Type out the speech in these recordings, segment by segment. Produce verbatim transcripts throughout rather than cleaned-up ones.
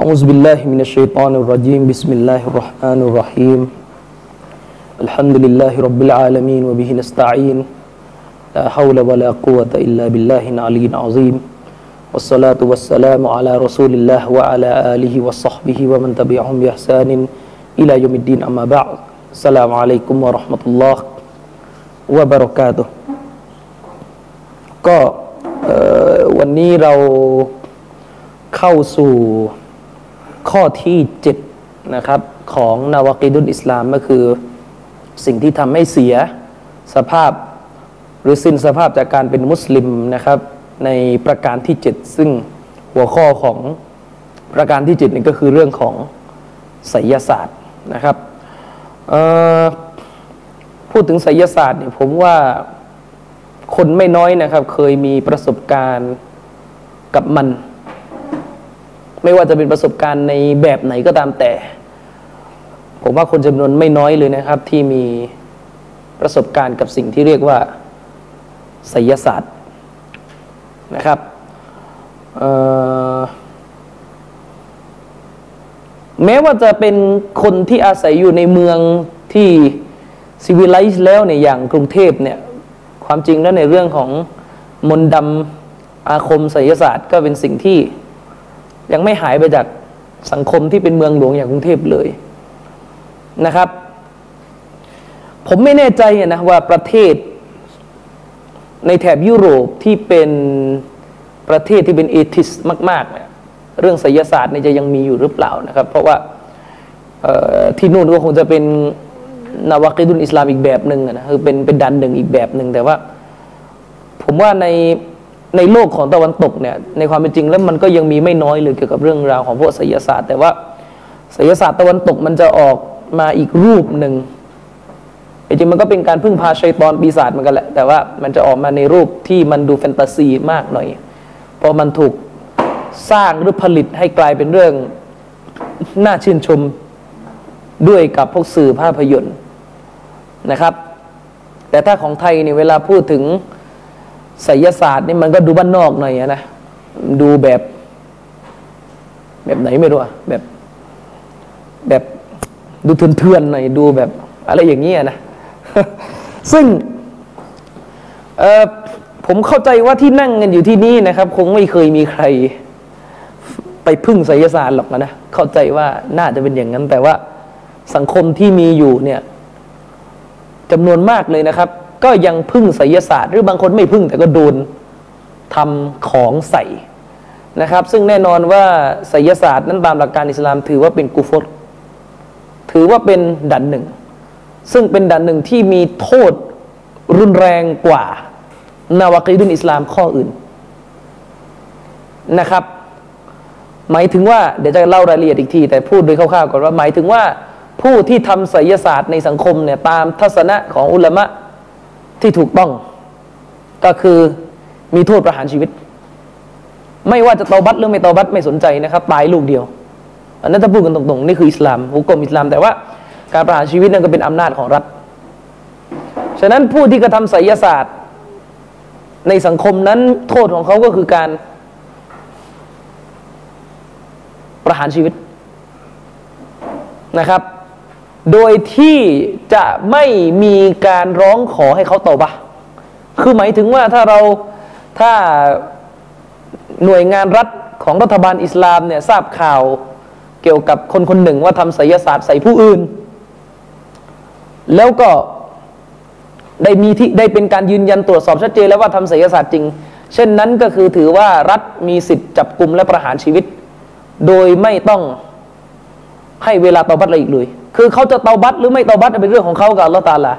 أعوذ بالله من الشيطان الرجيم بسم الله الرحمن الرحيم الحمد لله رب العالمين وبه نستعين لا حول ولا قوة إلا بالله العلي العظيم والصلاة والسلام على رسول الله وعلى آله وصحبه ومن تبعهم بإحسان إلى يوم الدين أما بعد السلام عليكم ورحمة الله وبركاته ก็วันนี้เราเข้าสู่ข้อที่เจ็ดนะครับของนาวากีดุลอิสลามก็คือสิ่งที่ทำให้เสียสภาพหรือสิ้นสภาพจากการเป็นมุสลิมนะครับในประการที่เจ็ดซึ่งหัวข้อของประการที่เจ็ดนี่ก็คือเรื่องของไสยศาสตร์นะครับพูดถึงไสยศาสตร์เนี่ยผมว่าคนไม่น้อยนะครับเคยมีประสบการณ์กับมันไม่ว่าจะเป็นประสบการณ์ในแบบไหนก็ตามแต่ผมว่าคนจำนวนไม่น้อยเลยนะครับที่มีประสบการณ์กับสิ่งที่เรียกว่าไสยศาสตร์นะครับแม้ว่าจะเป็นคนที่อาศัยอยู่ในเมืองที่ซิวิไลซ์แล้วเนี่ยอย่างกรุงเทพเนี่ยความจริงแล้วในเรื่องของมนต์ดำอาคมไสยศาสตร์ก็เป็นสิ่งที่ยังไม่หายไปจากสังคมที่เป็นเมืองหลวงอย่างกรุงเทพเลยนะครับผมไม่แน่ใจนะว่าประเทศในแถบยุโรปที่เป็นประเทศที่เป็นเอทิสมากๆเนี่ยเรื่องไสยศาสตร์เนี่ยจะยังมีอยู่หรือเปล่านะครับเพราะว่าที่นู่นก็คงจะเป็นนาวากีดุลอิสลามอีกแบบหนึ่งนะคือเป็นเป็นดันหนึ่งอีกแบบหนึ่งแต่ว่าผมว่าในในโลกของตะวันตกเนี่ยในความเป็นจริงแล้วมันก็ยังมีไม่น้อยเลยเกี่ยวกับเรื่องราวของพวกไสยศาสตร์แต่ว่าไสยศาสตร์ตะวันตกมันจะออกมาอีกรูปหนึ่งจริงมันก็เป็นการพึ่งพาชัยฏอนปีศาจเหมือนกันแหละแต่ว่ามันจะออกมาในรูปที่มันดูแฟนตาซีมากหน่อยเพราะมันถูกสร้างหรือผลิตให้กลายเป็นเรื่องน่าชื่นชมด้วยกับพวกสื่อภาพยนตร์นะครับแต่ถ้าของไทยเนี่ยเวลาพูดถึงไสยศาสตร์นี่มันก็ดูบ้านนอกหน่อยนะดูแบบแบบไหนไม่รู้อะแบบแบบดูเถื่อนๆหน่อยดูแบบอะไรอย่างเงี้ยนะซึ่งเอ่อผมเข้าใจว่าที่นั่งกันอยู่ที่นี่นะครับคงไม่เคยมีใครไปพึ่งไสยศาสตร์หรอกนะเข้าใจว่าน่าจะเป็นอย่างนั้นแต่ว่าสังคมที่มีอยู่เนี่ยจำนวนมากเลยนะครับก็ยังพึ่งไสยศาสตร์หรือบางคนไม่พึ่งแต่ก็โดนทำของใส่นะครับซึ่งแน่นอนว่าไสยศาสตร์นั้นตามหลักการอิสลามถือว่าเป็นกุฟรถือว่าเป็นด่านหนึ่งซึ่งเป็นด่านหนึ่งที่มีโทษรุนแรงกว่านาวากีดุลอิสลามข้ออื่นนะครับหมายถึงว่าเดี๋ยวจะเล่ารายละเอียดอีกทีแต่พูดโดยคร่าวๆก่อนว่าหมายถึงว่าผู้ที่ทำไสยศาสตร์ในสังคมเนี่ยตามทัศนะของอุลามะที่ถูกต้องก็คือมีโทษประหารชีวิตไม่ว่าจะเตาบัตหรือไม่เตาบัตไม่สนใจนะครับตายลูกเดียวอันนั้นถ้าพูดกันตรงๆนี่คืออิสลามฮุกมอิสลามแต่ว่าการประหารชีวิตนั่นก็เป็นอำนาจของรัฐฉะนั้นผู้ที่กระทำไสยศาสตร์ในสังคมนั้นโทษของเขาก็คือการประหารชีวิตนะครับโดยที่จะไม่มีการร้องขอให้เขาตอบะคือหมายถึงว่าถ้าเราถ้าหน่วยงานรัฐของรัฐบาลอิสลามเนี่ยทราบข่าวเกี่ยวกับคนคนหนึ่งว่าทำไสยศาสตร์ใส่ผู้อื่นแล้วก็ได้มีที่ได้เป็นการยืนยันตรวจสอบชัดเจนแล้วว่าทำไสยศาสตร์จริงเช่นนั้นก็คือถือว่ารัฐมีสิทธิ์จับกุมและประหารชีวิตโดยไม่ต้องให้เวลาเตาบัตอะไรอีกเลยคือเขาจะเตาบัตหรือไม่เตาบัตเป็นเรื่องของเขากับอัลเลาะห์ตะอาลา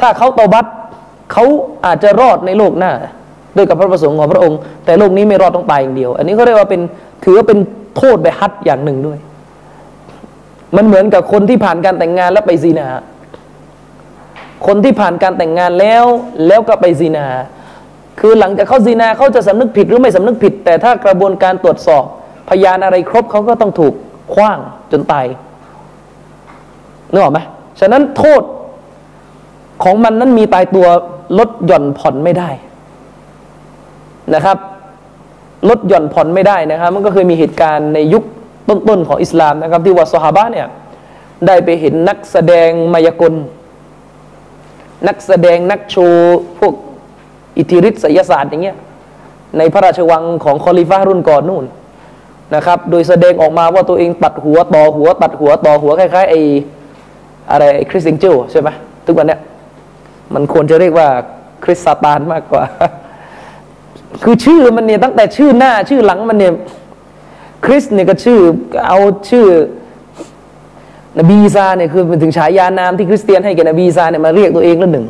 ถ้าเขาเตาบัตเขาอาจจะรอดในโลกหน้าด้วยกับพระประสงค์ของพระองค์แต่โลกนี้ไม่รอดต้องตายอย่างเดียวอันนี้เขาเรียกว่าเป็นถือว่าเป็นโทษไปฮัดอย่างหนึ่งด้วยมันเหมือนกับคนที่ผ่านการแต่งงานแล้วไปซีนาคนที่ผ่านการแต่งงานแล้วแล้วก็ไปซีนาคือหลังจากเขาซีนาเขาจะสำนึกผิดหรือไม่สำนึกผิดแต่ถ้ากระบวนการตรวจสอบพยานอะไรครบเขาก็ต้องถูกขว้างจนตายนึกออกไหมฉะนั้นโทษของมันนั้นมีตายตัวลดหย่อนผ่อนไม่ได้นะครับลดหย่อนผ่อนไม่ได้นะครับมันก็เคยมีเหตุการณ์ในยุค ต้นๆของอิสลามนะครับที่ว่าซอฮาบะเนี่ยได้ไปเห็นนักแสดงมายากลนักแสดงนักโชว์พวกอิทธิฤทธิ์ไสยศาสตร์อย่างเงี้ยในพระราชวังของคอลิฟะห์รุ่นก่อนนู่นนะครับโดยแสดงออกมาว่าตัวเองตัดหัวต่อหัวตัดหัวต่อหัวคล้ายๆไอ้อะไรคริสเอ็นเจิลใช่ไหมทุกวันเนี้ยมันควรจะเรียกว่าคริสซาตานมากกว่าคือชื่อมันเนี่ยตั้งแต่ชื่อหน้าชื่อหลังมันเนี่ยคริสเนี่ยก็ชื่อเอาชื่อนบีซาเนี่ยคือเป็นถึงฉายานามที่คริสเตียนให้แก่นบีซาเนี่ยมาเรียกตัวเองละหนึ่ง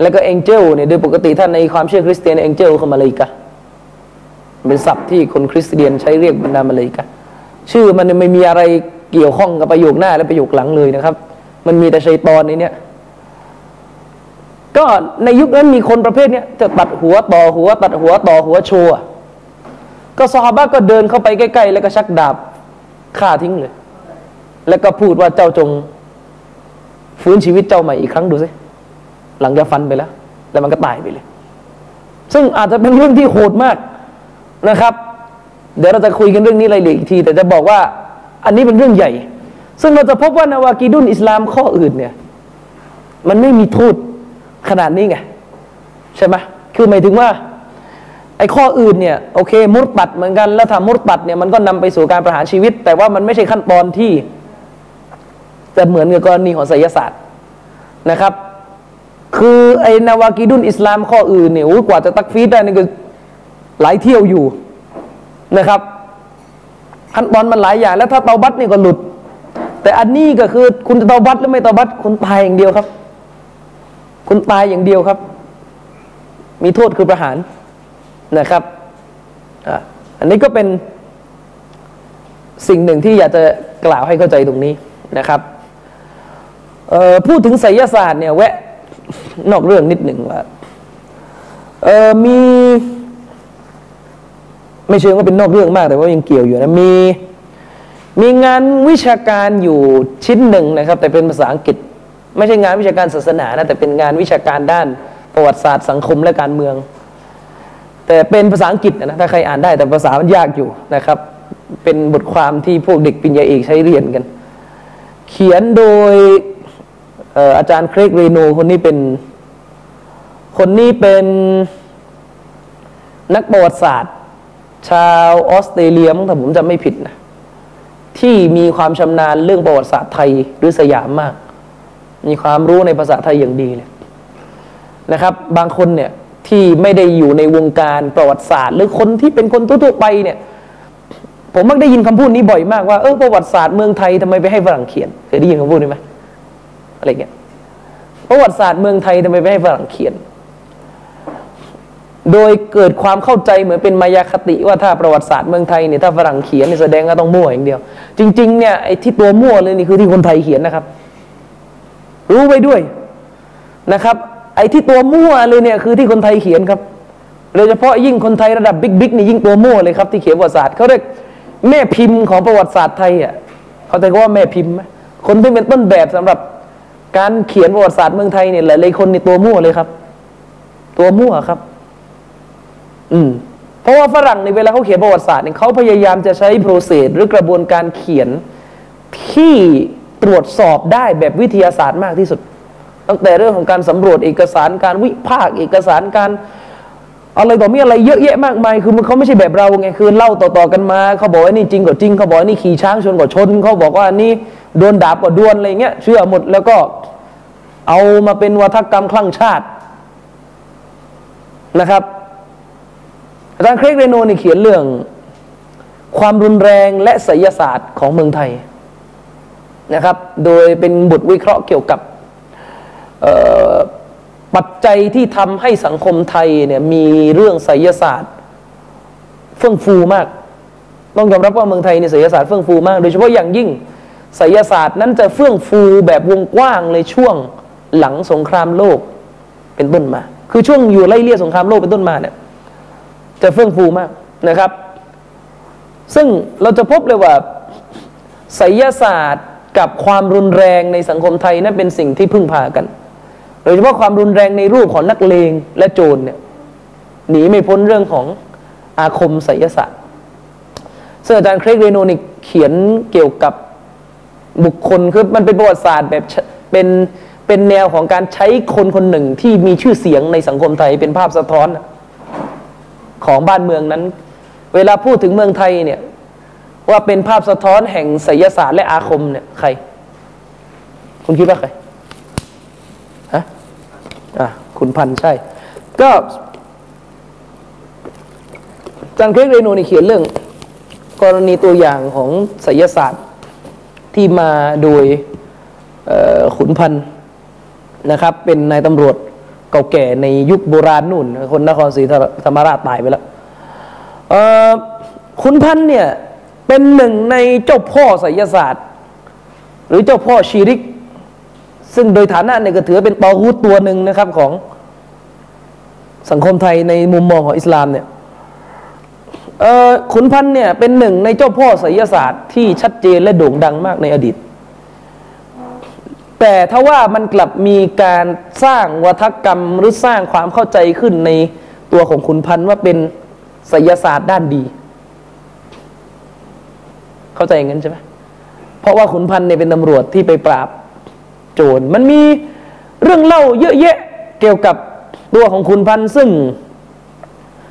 แล้วก็เอ็นเจลเนี่ยโดยปกติท่านในความเชื่อคริสเตียนเอ็นเจลคือมาลาอิกะห์เป็นศัพท์ที่คนคริสเตียนใช้เรียกบรรดามาลาอิกะห์ชื่อมันเนี่ยไม่มีอะไรเกี่ยวข้องกับประโยคหน้าและประโยคหลังเลยนะครับมันมีแต่ชัยฏอนในเนี้ยก็ในยุคนั้นมีคนประเภทนี้จะตัดหัวต่อหัวตัดหัวต่อหัวโชว์ก็ซอฮาบะห์ก็เดินเข้าไปใกล้ๆแล้วก็ชักดาบฆ่าทิ้งเลยแล้วก็พูดว่าเจ้าจงฟื้นชีวิตเจ้าใหม่อีกครั้งดูสิหลังจากฟันไปแล้วแล้วมันก็ตายไปเลยซึ่งอาจจะเป็นเรื่องที่โหดมากนะครับเดี๋ยวเราจะคุยกันเรื่องนี้รายละเอียดอีกทีแต่จะบอกว่าอันนี้เป็นเรื่องใหญ่ซึ่งเราจะพบว่านาวากีดุนอิสลามข้ออื่นเนี่ยมันไม่มีโทษขนาดนี้ไงใช่ไหมคือหมายถึงว่าไอ้ข้ออื่นเนี่ยโอเคมุรตัดเหมือนกันแล้วถ้ามุรตัดเนี่ยมันก็นำไปสู่การประหารชีวิตแต่ว่ามันไม่ใช่ขั้นตอนที่จะเหมือนกับกรณีของไสยศาสตร์นะครับคือไอ้นาวากีดุนอิสลามข้ออื่นเนี่ยโอ้กว่าจะตักฟีดได้นี่ก็หลายเที่ยวอยู่นะครับขั้นตอนมันหลายอย่างแล้วถ้าเตาบัตนี่ก็หลุดแต่อันนี้ก็คือคุณจะเตาบัตหรือไม่เตาบัตคุณตายอย่างเดียวครับคุณตายอย่างเดียวครับมีโทษคือประหารนะครับอันนี้ก็เป็นสิ่งหนึ่งที่อยากจะกล่าวให้เข้าใจตรงนี้นะครับพูดถึงไสยศาสตร์เนี่ยแวะนอกเรื่องนิดหนึ่งว่ามีไม่เชิงว่าเป็นนอกเรื่องมากแต่ว่ายังเกี่ยวอยู่นะมีมีงานวิชาการอยู่ชิ้นหนึ่งนะครับแต่เป็นภาษาอังกฤษไม่ใช่งานวิชาการศาสนานะแต่เป็นงานวิชาการด้านประวัติศาสตร์สังคมและการเมืองแต่เป็นภาษาอังกฤษนะถ้าใครอ่านได้แต่ภาษามันยากอยู่นะครับเป็นบทความที่พวกเด็กปริญญาเอกใช้เรียนกันเขียนโดย เอ่อ อาจารย์เครกเรโนคนนี้เป็นคนนี้เป็นนักประวัติศาสตร์ชาวออสเตรเลียถ้าผมจำไม่ผิดนะที่มีความชำนาญเรื่องประวัติศาสตร์ไทยหรือสยามมากมีความรู้ในภาษาไทยอย่างดีเลยนะครับบางคนเนี่ยที่ไม่ได้อยู่ในวงการประวัติศาสตร์หรือคนที่เป็นคนทั่วๆไปเนี่ยผมมักได้ยินคำพูดนี้บ่อยมากว่าเออประวัติศาสตร์เมืองไทยทำไมไปให้ฝรั่งเขียนเคยได้ยินคำพูดนี้ไหมอะไรเงี้ยประวัติศาสตร์เมืองไทยทำไมไปให้ฝรั่งเขียนโดยเกิดความเข้าใจเหมือนเป็นมายาคติว่าถ้าประวัติศาสตร์เมืองไทยเนี่ยถ้าฝรั่งเขียนเนี่ยแสดงว่าต้องมั่วอย่างเดียวจริงๆเนี่ยไอ้ที่ตัวมั่วเลยนี่คือที่คนไทยเขียนนะครับรู้ไว้ด้วยนะครับไอ้ที่ตัวมั่วเลยเนี่ยคือที่คนไทยเขียนครับโดยเฉพาะยิ่งคนไทยระดับบิ๊กๆนี่ยิ่งตัวมั่วเลยครับที่เขียนประวัติศาสตร์เขาเรียกแม่พิมพ์ของประวัติศาสตร์ไทยอ่ะเขาแต่ก็ว่าแม่พิมพ์คนที่เป็นต้นแบบสำหรับการเขียนประวัติศาสตร์เมืองไทยเนี่ยหลายๆคนนี่ตัวมั่วเลยครับตัวมั่วครับอืมเพราะว่าฝรั่งในเวลาเขาเขียนประวัติศาสตร์เนี่ยเขาพยายามจะใช้โปรเซสหรือกระบวนการเขียนที่ตรวจสอบได้แบบวิทยาศาสตร์มากที่สุดตั้งแต่เรื่องของการสำรวจเอกสารการวิพากษ์เอกสารการอะไรต่อมีอะไรเยอะแยะมากมายคือมันเขาไม่ใช่แบบเราไงคือเล่าต่อๆกันมาเขาบอกว่านี่จริงกว่าจริงเขาบอกว่านี่ขี่ช้างชนกว่าชนเขาบอกว่านี่โดนดาบกว่าดวลอะไรเงี้ยเชื่อหมดแล้วก็เอามาเป็นวาทกรรมคลั่งชาตินะครับอาจารย์เครกเรโนนี่เขียนเรื่องความรุนแรงและไสยศาสตร์ของเมืองไทยนะครับโดยเป็นบทวิเคราะห์เกี่ยวกับปัจจัยที่ทำให้สังคมไทยเนี่ยมีเรื่องไสยศาสตร์เฟื่องฟูมากต้องยอมรับว่าเมืองไทยเนี่ยไสยศาสตร์เฟื่องฟูมากโดยเฉพาะอย่างยิ่งไสยศาสตร์นั้นจะเฟื่องฟูแบบวงกว้างในช่วงหลังสงครามโลกเป็นต้นมาคือช่วงอยู่ไล่เลี่ยสงครามโลกเป็นต้นมาเนี่ยจะเฟื่องฟูมากนะครับซึ่งเราจะพบเลยว่าไสยศาสตร์กับความรุนแรงในสังคมไทยนั้นเป็นสิ่งที่พึ่งพากันโดยเฉพาะความรุนแรงในรูปของนักเลงและโจรเนี่ยหนีไม่พ้นเรื่องของอาคมไสยศาสตร์ซึ่งอาจารย์เครกเรโนนี่เ เขียนเกี่ยวกับบุคคลคือมันเป็นประวัติศาสตร์แบบเป็นเป็นแนวของการใช้คนคนหนึ่งที่มีชื่อเสียงในสังคมไทยเป็นภาพสะท้อนของบ้านเมืองนั้นเวลาพูดถึงเมืองไทยเนี่ยว่าเป็นภาพสะท้อนแห่งศิลปศาสตร์และอาคมเนี่ยใครคุณคิดว่าใครฮะอ่ะคุณพันใช่ก็อาจารย์เกรกเรนูนี่เขียนเรื่องกรณีตัวอย่างของศิลปศาสตร์ที่มาโดยขุนพันนะครับเป็นนายตำรวจเก่าแก่ในยุคโบราณนู่นคนนครศรีธรรมราชตายไปแล้วขุนพันเนี่ยเป็นหนึ่งในเจ้าพ่อไสยศาสตร์หรือเจ้าพ่อชีริกซึ่งโดยฐานะเนี่ยก็ถือเป็นตอกูตตัวหนึ่งนะครับของสังคมไทยในมุมมองของอิสลามเนี่ยขุนพันเนี่ยเป็นหนึ่งในเจ้าพ่อไสยศาสตร์ที่ชัดเจนและโด่งดังมากในอดีตแต่ถ้าว่ามันกลับมีการสร้างวัฒกรรมหรือสร้างความเข้าใจขึ้นในตัวของขุนพันว่าเป็นไสยศาสตร์ด้านดีเข้าใจอย่างนั้นใช่ไหมเพราะว่าขุนพันเนี่ยเป็นตำรวจที่ไปปราบโจรมันมีเรื่องเล่าเยอะแยะเกี่ยวกับตัวของขุนพันซึ่ง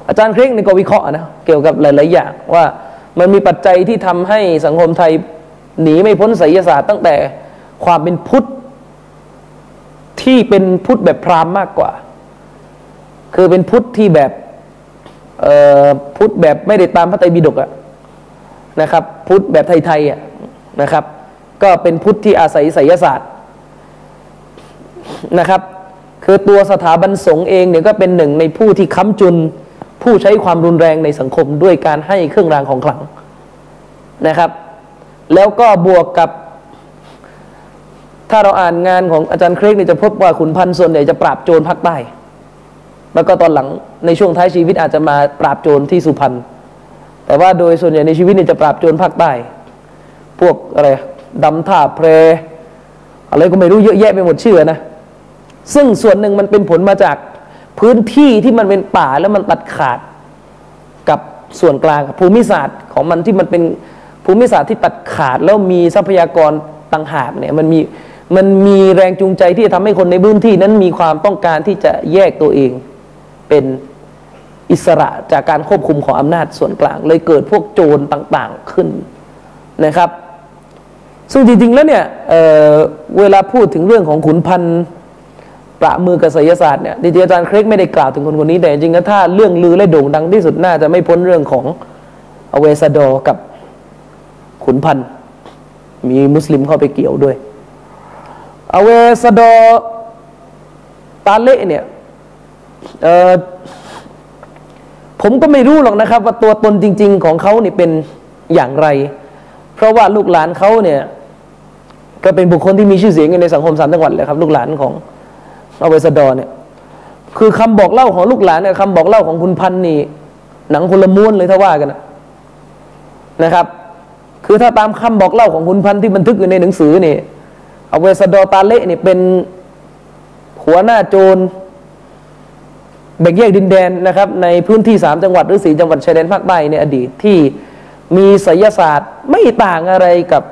อาจารย์เคร่งในก็วิเคราะห์นะเกี่ยวกับหลายๆอย่างว่ามันมีปัจจัยที่ทำให้สังคมไทยหนีไม่พ้นไสยศาสตร์ตั้งแต่ความเป็นพุทธที่เป็นพุทธแบบพราหมณ์มากกว่าคือเป็นพุทธที่แบบเอ่อพุทธแบบไม่ได้ตามพระไตรปิฎกอะนะครับพุทธแบบไทยๆอะนะครับก็เป็นพุทธที่อาศัยไสยศาสตร์นะครับคือตัวสถาบันสงฆ์เองเนี่ยก็เป็นหนึ่งในผู้ที่ค้ำจุนผู้ใช้ความรุนแรงในสังคมด้วยการให้เครื่องรางของขลังนะครับแล้วก็บวกกับถ้าเราอ่านงานของอาจารย์เครกเนี่ยจะพบว่าขุนพันส่วนใหญ่จะปราบโจรภาคใต้แล้วก็ตอนหลังในช่วงท้ายชีวิตอาจจะมาปราบโจรที่สุพรรณแต่ว่าโดยส่วนใหญ่ในชีวิตเนี่ยจะปราบโจรภาคใต้พวกอะไรดำท่าเพลอะไรก็ไม่รู้เยอะแยะไปหมดชื่อนะซึ่งส่วนหนึ่งมันเป็นผลมาจากพื้นที่ที่มันเป็นป่าแล้วมันตัดขาดกับส่วนกลางภูมิศาสตร์ของมันที่มันเป็นภูมิศาสตร์ที่ตัดขาดแล้วมีทรัพยากรต่างหากเนี่ยมันมีมันมีแรงจูงใจที่จะทำให้คนในพื้นที่นั้นมีความต้องการที่จะแยกตัวเองเป็นอิสระจากการควบคุมของอำนาจส่วนกลางเลยเกิดพวกโจรต่างๆขึ้นนะครับซึ่งจริงๆแล้วเนี่ย เอ่อ เวลาพูดถึงเรื่องของขุนพันประมือกับไสยศาสตร์เนี่ยจริงๆอาจารย์เครกไม่ได้กล่าวถึงคนคนนี้แต่จริงๆถ้าเรื่องลือและโด่งดังที่สุดน่าจะไม่พ้นเรื่องของอเวสดอกับขุนพันมีมุสลิมเข้าไปเกี่ยวด้วยอเวสดอตาเละเนี่ยผมก็ไม่รู้หรอกนะครับว่าตัวตนจริงๆของเขาเนี่ยเป็นอย่างไรเพราะว่าลูกหลานเขาเนี่ยก็เป็นบุคคลที่มีชื่อเสียงในสังคมสามจังหวัดเลยครับลูกหลานของอเวสดอเนี่ยคือคำบอกเล่าของลูกหลานเนี่ยคำบอกเล่าของคุณพันนี่หนังคนละม้วนเลยถ้าว่ากันนะครับคือถ้าตามคำบอกเล่าของขุนพันที่บันทึกอยู่ในหนังสือนี่อเวสดอตาเละนี่เป็นหัวหน้าโจรแบ่งแยกดินแดนนะครับในพื้นที่สามจังหวัดหรือสี่จังหวัดชายแดนภาคใต้ในอดีตที่มีไสยศาสตร์ไม่ต่างอะไรกับ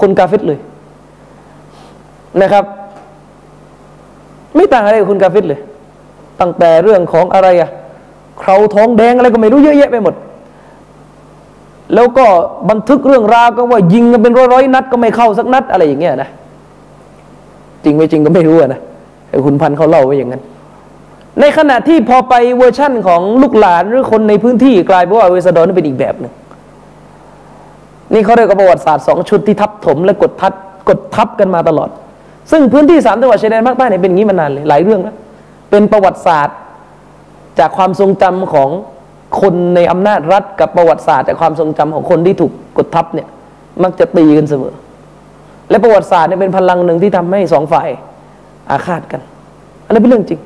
คนกาเฟรเลยนะครับไม่ต่างอะไรกับคนกาเฟรเลยตั้งแต่เรื่องของอะไรอะเคราท้องแดงอะไรก็ไม่รู้เยอะแยะไปหมดแล้วก็บันทึกเรื่องราวก็ว่ายิงกันเป็นร้อยๆนัดก็ไม่เข้าสักนัดอะไรอย่างเงี้ยนะจริงไม่จริงก็ไม่รู้นะไอ้คุณพันเขาเล่าไว้อย่างนั้นในขณะที่พอไปเวอร์ชั่นของลูกหลานหรือคนในพื้นที่กลายเป็นว่าเวสดอนนี่เป็นอีกแบบนึงนี่เขาเรียกว่าประวัติศาสตร์สองชุดที่ทับถมและกดทับกดทับกันมาตลอดซึ่งพื้นที่สามจังหวัดชายแดนภาคใต้เนี่ยเป็นอย่างนี้มานานเลยหลายเรื่องนะเป็นประวัติศาสตร์จากความทรงจำของคนในอำนาจรัฐกับประวัติศาสตร์จากความทรงจำของคนที่ถูกกดทับเนี่ยมักจะตีกันเสมอและประวัติศาสตร์เนี่ยเป็นพลังหนึ่งที่ทำให้สองฝ่ายอาฆาตกันอันนี้เป็นเรื่องจริง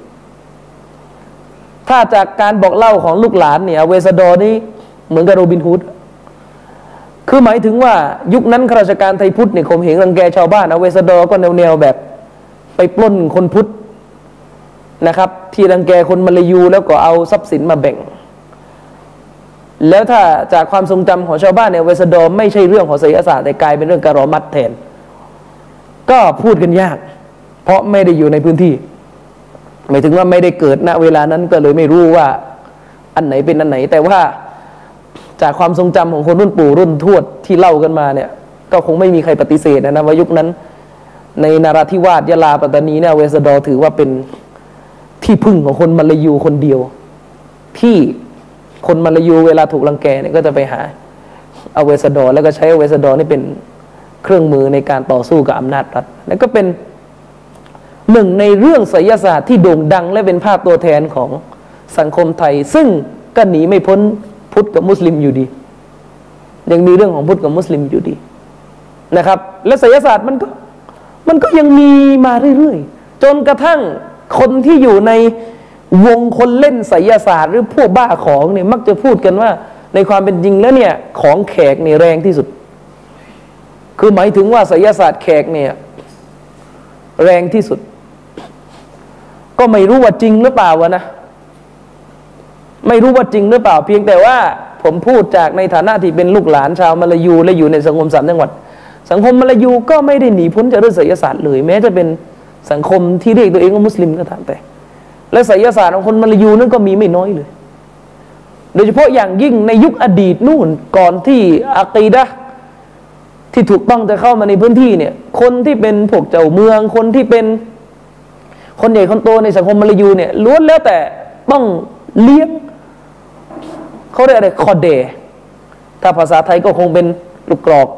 ถ้าจากการบอกเล่าของลูกหลานเนี่ยเวสดอนี่เหมือนกับโรบินฮูดคือหมายถึงว่ายุคนั้นข้าราชการไทยพุทธเนี่ยข่มเหงรังแกชาวบ้านนะเวสดอก็แนวๆแบบไปปล้นคนพุทธนะครับที่รังแกคนมลายูแล้วก็เอาทรัพย์สินมาแบ่ง แล้วถ้าจากความทรงจำของชาวบ้านเนี่ยเวสดอมไม่ใช่เรื่องของศิลปศาสตร์แต่กลายเป็นเรื่องการอมัดแทนก็พูดกันยากเพราะไม่ได้อยู่ในพื้นที่หมายถึงว่าไม่ได้เกิดณเวลานั้นก็เลยไม่รู้ว่าอันไหนเป็นอันไหนแต่ว่าจากความทรงจำของคนรุ่นปู่รุ่นทวดที่เล่ากันมาเนี่ยก็คงไม่มีใครปฏิเสธนะนะว่ายุคนั้นในนาราธิวาสยะลาปัตตานีเนี่ยเวสดอถือว่าเป็นที่พึ่งของคนมลายูคนเดียวที่คนมลายูเวลาถูกรังแกเนี่ยก็จะไปหาเอาเวสดอแล้วก็ใช้เวสดอนี่เป็นเครื่องมือในการต่อสู้กับอำนาจรัฐแล้วก็เป็นหนึ่งในเรื่องไสยศาสตร์ที่โด่งดังและเป็นภาพตัวแทนของสังคมไทยซึ่งก็หนีไม่พ้นพุทธกับมุสลิมอยู่ดียังมีเรื่องของพุทธกับมุสลิมอยู่ดีนะครับและไสยศาสตร์มันก็มันก็ยังมีมาเรื่อยๆจนกระทั่งคนที่อยู่ในวงคนเล่นไสยศาสตร์หรือพวกบ้าของเนี่ยมักจะพูดกันว่าในความเป็นจริงแล้วเนี่ยของแขกเนี่ยแรงที่สุดคือหมายถึงว่าไสยศาสตร์แขกเนี่ยแรงที่สุดก็ไม่รู้ว่าจริงหรือเปล่าวะนะไม่รู้ว่าจริงหรือเปล่าเพียงแต่ว่าผมพูดจากในฐานะที่เป็นลูกหลานชาวมลายูและอยู่ในสังคมสามจังหวัดสังคมมลายูก็ไม่ได้หนีพ้นจากเรื่องไสยศาสตร์เลยแม้จะเป็นสังคมที่เรียกตัวเองว่ามุสลิมก็ตามแต่และไสยศาสตร์ของคนมลายูนั่นก็มีไม่น้อยเลยโดยเฉพาะอย่างยิ่งในยุคอดีตนู่นก่อนที่อะกีดะห์ที่ถูกต้องจะเข้ามาในพื้นที่เนี่ยคนที่เป็นพวกเจ้าเมืองคนที่เป็นคนใหญ่คนโตในสังคมมลายูเนี่ยล้วนแล้วแต่ต้องเลี้ยงเขาเรียกอะไรคอเดถ้าภาษาไทยก็คงเป็นลูกกรอก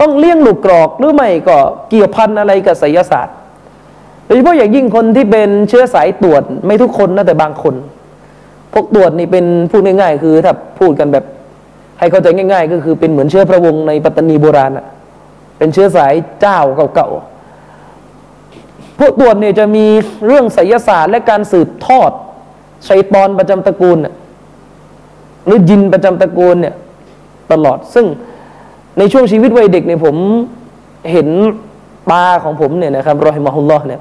ต้องเลี้ยงลูกกรอกหรือไม่ก็เกี่ยวพันอะไรกับไสยศาสตร์โดยเฉพาะอย่างยิ่งคนที่เป็นเชื้อสายตรวจไม่ทุกคนนะแต่บางคนพวกตรวจนี่เป็นพูดง่ายๆคือถ้าพูดกันแบบให้เข้าใจง่ายๆก็คือเป็นเหมือนเชื้อพระวงศ์ในปัตตานีโบราณอ่ะเป็นเชื้อสายเจ้าเก่าๆพวกตรวจเนี่ยจะมีเรื่องไสยศาสตร์และการสืบทอดชัยฏอนประจำตระกูลหรือยินประจำตระกูลเนี่ยตลอดซึ่งในช่วงชีวิตวัยเด็กเนี่ยผมเห็นตาของผมเนี่ยนะครับรอฮิมะฮุลลอฮ์เนี่ย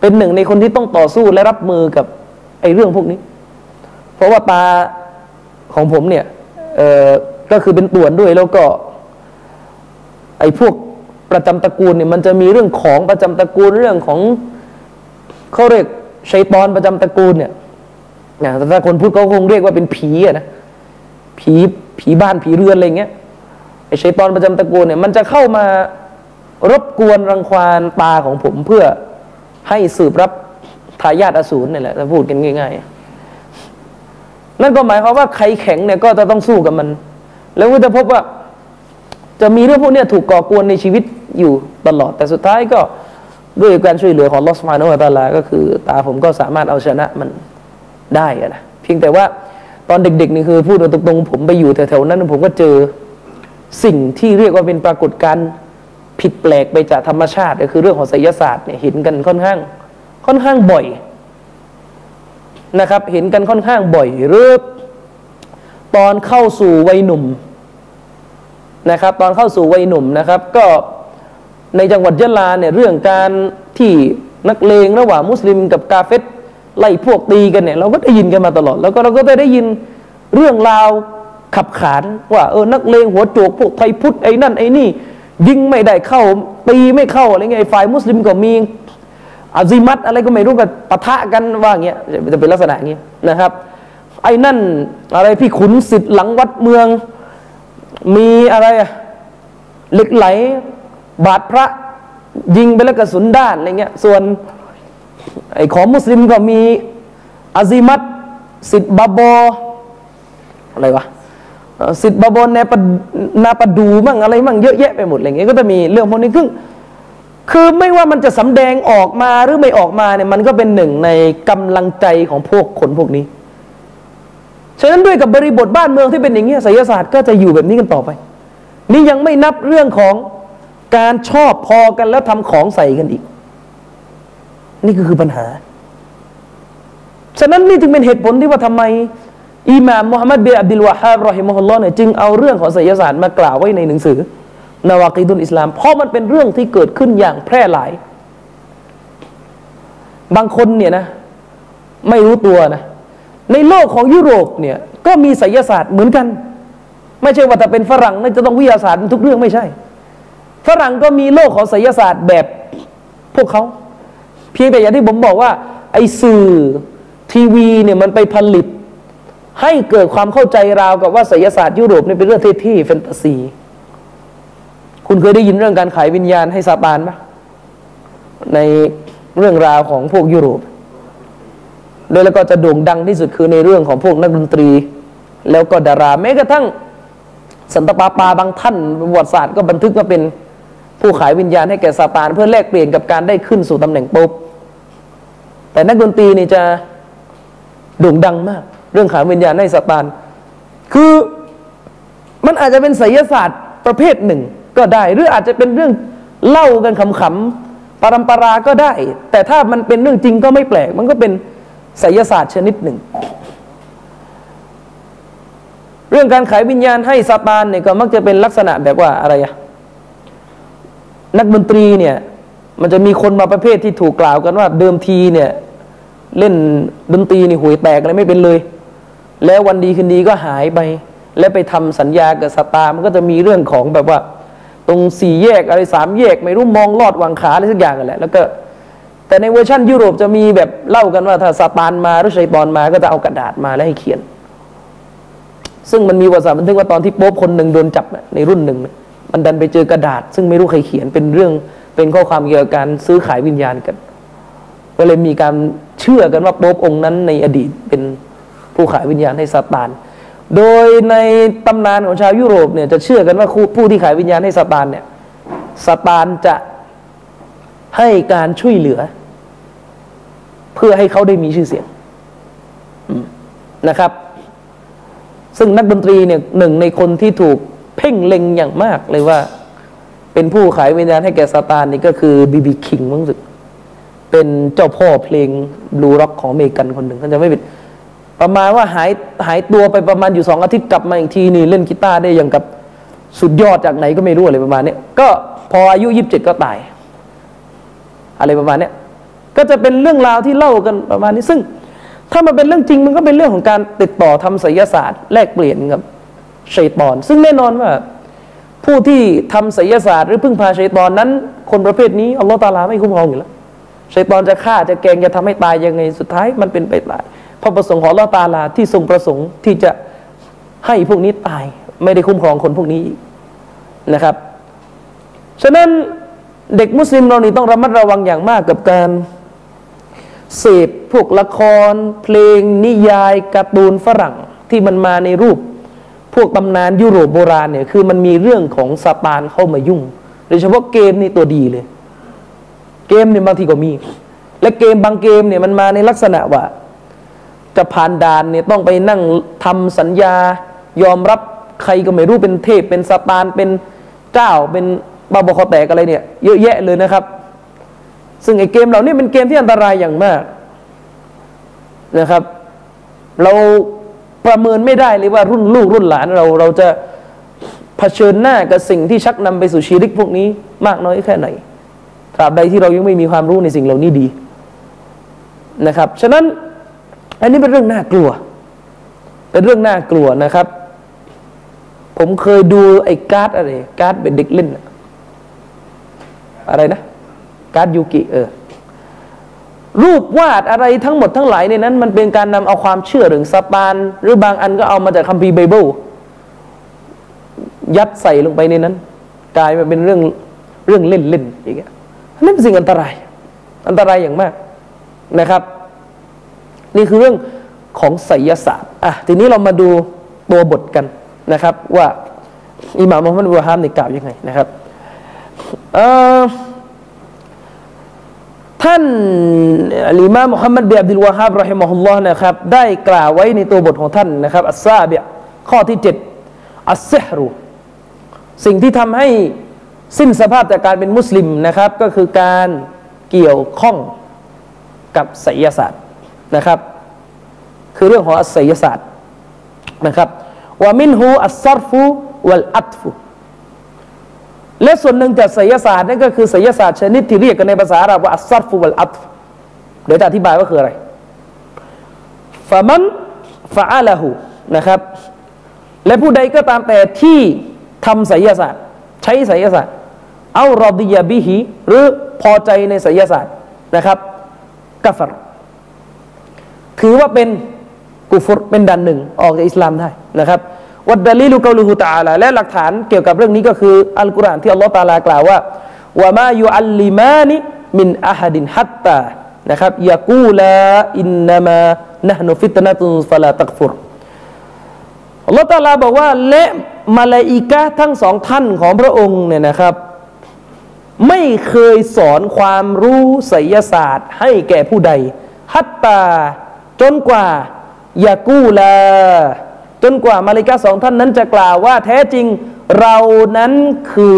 เป็นหนึ่งในคนที่ต้องต่อสู้และรับมือกับไอ้เรื่องพวกนี้เพราะว่าตาของผมเนี่ยเอ่อก็คือเป็นต่วนด้วยแล้วก็ไอ้พวกประจำตระกูลเนี่ยมันจะมีเรื่องของประจำตระกูลเรื่องของเขาเรียกชัยฏอนประจำตระกูลเนี่ยนะถ้าคนพูดก็คงเรียกว่าเป็นผีอะนะผีผีบ้านผีเรือนอะไรเงี้ยไอ้ชัยฏอนประจำตระกูลเนี่ยมันจะเข้ามารบกวนรังควานตาของผมเพื่อให้สืบรับทายาทอสูรนี่แหละถ้าพูดกันง่ายๆนั่นก็หมายความว่าใครแข็งเนี่ยก็จะต้องสู้กับมันแล้วก็จะพบว่าจะมีเรื่องพวกนี้ถูกก่อกวนในชีวิตอยู่ตลอดแต่สุดท้ายก็ด้วยการช่วยเหลือของอัลเลาะห์ซุบฮานะฮูวะตะอาลาก็คือตาผมก็สามารถเอาชนะมันได้อะนะเพียงแต่ว่าตอนเด็กๆนี่คือพูดตรงๆผมไปอยู่แถวๆนั้นผมก็เจอสิ่งที่เรียกว่าเป็นปรากฏการณ์ผิดแปลกไปจากธรรมชาติก็คือเรื่องของไสยศาสตร์เนี่ยเห็นกันค่อนข้างค่อนข้างบ่อยนะครับเห็นกันค่อนข้างบ่อยหรือตอนเข้าสู่วัยหนุ่มนะครับตอนเข้าสู่วัยหนุ่มนะครับก็ในจังหวัดยะลาเนี่ยเรื่องการที่นักเลงระหว่างมุสลิมกับกาเฟรไล่พวกตีกันเนี่ยเราก็ได้ยินกันมาตลอดแล้วก็เราก็ได้ได้ยินเรื่องราวขับขานว่าเออนักเลงหัวโจกพวกไทยพุทธไอ้นั่นไอ้นี่ยิงไม่ได้เข้าตีไม่เข้าอะไรเงี้ยฝ่ายมุสลิมก็มีอาซิมัตอะไรก็ไม่รู้กันปะทะกันว่าเงี้ยจะเป็นลักษณะเงี้ยนะครับไอ้นั่นอะไรพี่ขุนศิษย์หลังวัดเมืองมีอะไรเหล็กไหลบาดพระยิงไปแล้วกระสุนด้านอะไรเงี้ยส่วนไอ้ของมุสลิมก็มีอาซิมัตศิษย์บาบออะไรวะสิทธิ์บาบอนในนาปดูมั่งอะไรมั่งเยอะแยะไปหมดอะไรอย่างเงี้ยก็จะมีเรื่องพวกนี้ขึ้นคือไม่ว่ามันจะสำแดงออกมาหรือไม่ออกมาเนี่ยมันก็เป็นหนึ่งในกำลังใจของพวกคนพวกนี้ฉะนั้นด้วยกับบริบทบ้านเมืองที่เป็นอย่างเงี้ยไสยศาสตร์ก็จะอยู่แบบนี้กันต่อไปนี่ยังไม่นับเรื่องของการชอบพอกันแล้วทำของใส่กันอีกนี่ก็คือปัญหาฉะนั้นนี่จึงเป็นเหตุผลที่ว่าทำไมอิหม่ามมุฮัมมัดบินอับดุลวะฮาบรอฮิมะฮุลลอฮ์เนี่ยจึงเอาเรื่องของไสยศาสตร์มากล่าวไว้ในหนังสือนาวากีดุลอิสลามเพราะมันเป็นเรื่องที่เกิดขึ้นอย่างแพร่หลายบางคนเนี่ยนะไม่รู้ตัวนะในโลกของยุโรปเนี่ย ก็มีไสยศาสตร์เหมือนกันไม่ใช่ว่าแต่เป็นฝรั่งน่าจะต้องวิทยาศาสตร์ทุกเรื่องไม่ใช่ฝรั่งก็มีโลกของไสยศาสตร์แบบพวกเขาเพียงแต่อย่างที่ผมบอกว่าไอ้สื่อทีวีเนี่ยมันไปผลิตให้เกิดความเข้าใจราวกับว่าไสยศาสตร์ยุโรปเนี่ยเป็นเรื่องเท่ๆแฟนตาซีคุณเคยได้ยินเรื่องการขายวิญญาณให้ซาตานไหมในเรื่องราวของพวกยุโรปแล้วก็จะโด่งดังที่สุดคือในเรื่องของพวกนักดนตรีแล้วก็ดาราแม้กระทั่งสันตะปาปาบางท่านประวัติศาสตร์ก็บันทึกว่าเป็นผู้ขายวิญญาณให้แก่ซาตานเพื่อแลกเปลี่ยนกับการได้ขึ้นสู่ตำแหน่งโป๊ปแต่นักดนตรีนี่จะโด่งดังมากเรื่องขายวิญญาณให้ซาตานคือมันอาจจะเป็นไสยศาสตร์ประเภทหนึ่งก็ได้หรืออาจจะเป็นเรื่องเล่ากันขำๆปรัมปราก็ได้แต่ถ้ามันเป็นเรื่องจริงก็ไม่แปลกมันก็เป็นไสยศาสตร์ชนิดหนึ่งเรื่องการขายวิญญาณให้ซาตานเนี่ยก็มักจะเป็นลักษณะแบบว่าอะไรอะนักดนตรีเนี่ยมันจะมีคนมาประเภทที่ถูกกล่าวกันว่าเดิมทีเนี่ยเล่นดนตรีนี่ห่วยแตกอะไรไม่เป็นเลยแล้ววันดีคืนดีก็หายไปและไปทำสัญญากับซาตานมันก็จะมีเรื่องของแบบว่าตรงสี่แยกอะไรสามแยกไม่รู้มองลอดวางขาอะไรสักอย่างกันแหละแล้วก็แต่ในเวอร์ชันยุโรปจะมีแบบเล่ากันว่าถ้าซาตานมาหรือชัยฏอนมาก็จะเอากระดาษมาแล้วให้เขียนซึ่งมันมีประวัติศาสตร์บันทึกว่าตอนที่โป๊ปคนหนึ่งโดนจับในรุ่นหนึ่งมันดันไปเจอกระดาษซึ่งไม่รู้ใครเขียนเป็นเรื่องเป็นข้อความเกี่ยวกับการซื้อขายวิญญาณกันก็เลยมีการเชื่อกันว่าโป๊ปองค์นั้นในอดีตเป็นผู้ขายวิญญาณให้ซาตานโดยในตำนานของชาวยุโรปเนี่ยจะเชื่อกันว่าผู้ที่ขายวิญญาณให้ซาตานเนี่ยซาตานจะให้การช่วยเหลือเพื่อให้เขาได้มีชื่อเสียงนะครับซึ่งนักดนตรีเนี่ยหนึ่งในคนที่ถูกเพ่งเล็งอย่างมากเลยว่าเป็นผู้ขายวิญญาณให้แก่ซาตานนี่ก็คือบีบีคิงมั้งสึกเป็นเจ้าพ่อเพลงบลูร็อกของอเมริกันคนหนึ่งเขาจะไม่ผิดประมาณว่าหายหายตัวไปประมาณอยู่สองอาทิตย์กลับมาอีกทีนี่เล่นกีตาร์ได้อย่างกับสุดยอดจากไหนก็ไม่รู้อะไรประมาณนี้ก็พออายุยี่สิบเจ็ดก็ตายอะไรประมาณนี้ก็จะเป็นเรื่องราวที่เล่ากันประมาณนี้ซึ่งถ้ามันเป็นเรื่องจริงมันก็เป็นเรื่องของการติดต่อทำไสยศาสตร์แลกเปลี่ยนกับชัยฏอนซึ่งแน่นอนว่าผู้ที่ทำไสยศาสตร์หรือพึ่งพาชัยฏอนนั้นคนประเภทนี้อัลลอฮฺตะอาลาไม่คุ้มครองอยู่แล้วชัยฏอนจะฆ่าจะแกงจะทำให้ตายยังไงสุดท้ายมันเป็นไปตายพระประสงค์ของอัลลอฮฺตะอาลาที่ทรงประสงค์ที่จะให้พวกนี้ตายไม่ได้คุ้มครองคนพวกนี้นะครับฉะนั้นเด็กมุสลิมเรานี่ต้องระมัดระวังอย่างมากกับการเสพพวกละครเพลงนิยายการ์ตูนฝรั่งที่มันมาในรูปพวกตำนานยุโรปโบราณเนี่ยคือมันมีเรื่องของซาตานเข้ามายุ่งโดยเฉพาะเกมนี่ตัวดีเลยเกมเนี่ยบางทีก็มีและเกมบางเกมเนี่ยมันมาในลักษณะว่าจะผ่านด่านเนี่ยต้องไปนั่งทำสัญญายอมรับใครก็ไม่รู้เป็นเทพเป็นซาตานเป็นเจ้าเป็นบาบอคอแตกอะไรเนี่ยเยอะแยะเลยนะครับซึ่งไอ้เกมเหล่านี้เป็นเกมที่อันตรายอย่างมากนะครับเราประเมินไม่ได้เลยว่ารุ่นลูกรุ่นหลานเราเราจะเผชิญหน้ากับสิ่งที่ชักนำไปสู่ชีริกพวกนี้มากน้อยแค่ไหนตราบใดที่เรายังไม่มีความรู้ในสิ่งเหล่านี้ดีนะครับฉะนั้นอันนี้เป็นเรื่องน่ากลัวเป็นเรื่องน่ากลัวนะครับผมเคยดูไอ้การ์ดอะไรการ์ดเป็นเด็กเล่นอะไรนะการยูกิเออรูปวาดอะไรทั้งหมดทั้งหลายในนั้นมันเป็นการนำเอาความเชื่อเรื่องซาตานหรือบางอันก็เอามาจากคัมภีร์ไบเบิลยัดใส่ลงไปในนั้นกลายมาเป็นเรื่องเรื่องเล่นเล่นอย่างเงี้ยนั่นเป็นสิ่งอันตรายอันตรายอย่างมากนะครับนี่คือเรื่องของไสยศาสตร์อ่ะทีนี้เรามาดูตัวบทกันนะครับว่าอิหม่ามมุฮัมมัด วะฮาบ นี่กล่าวยังไงนะครับเอ่อท่านอัลอิมามมุฮัมมัด บิน อับดุลวะฮาบ เราะฮิมะฮุลลอฮ์นะครับได้กล่าวไว้ในตัวบทของท่านนะครับอัสซาบิอ์ข้อที่เจ็ดอัสซิฮรุสิ่งที่ทำให้สิ้นสภาพจากการเป็นมุสลิมนะครับก็คือการเกี่ยวข้องกับไสยศาสตร์นะครับคือเรื่องของอัสไสยศาสตร์นะครับวะมินฮูอัสซัรฟุวัลอัตฟุและส่วนหนึ่งจากไสยศาสตร์นั่นก็คือไสยศาสตร์ชนิดที่เรียกกันในภาษาอาหรับว่าอัสซัรฟุวัลอัตฟเดี๋ยวจะอธิบายว่าคืออะไรฟะมันฟะอะละฮู นะครับและผู้ใดก็ตามแต่ที่ทำไสยศาสตร์ใช้ไสยศาสตร์เอารอฎิยะบิฮิหรือพอใจในไสยศาสตร์นะครับกัฟรถือว่าเป็นกุฟรเป็นด่านหนึ่งออกจากอิสลามได้นะครับวัดดะลีลุกอลูฮุตะอาลาและหลักฐานเกี่ยวกับเรื่องนี้ก็คืออัลกุรอานที่อัลลอฮฺตะอาลากล่าวว่าวะมายุอัลลิมานิมินอะฮะดินฮัตตานะครับยะกูลาอินนามะนะห์นุฟิตนะตุฟะลาตักฟุรอัลลอฮฺตะอาลาบอกว่าและมลาอิกะฮ์ทั้งสองท่านของพระองค์เนี่ยนะครับไม่เคยสอนความรู้ไสยศาสตร์ให้แก่ผู้ใดฮัตตาจนกว่ายะกูลาจนกว่ามลาอิกะฮ์สองท่านนั้นจะกล่าวว่าแท้จริงเรานั้นคือ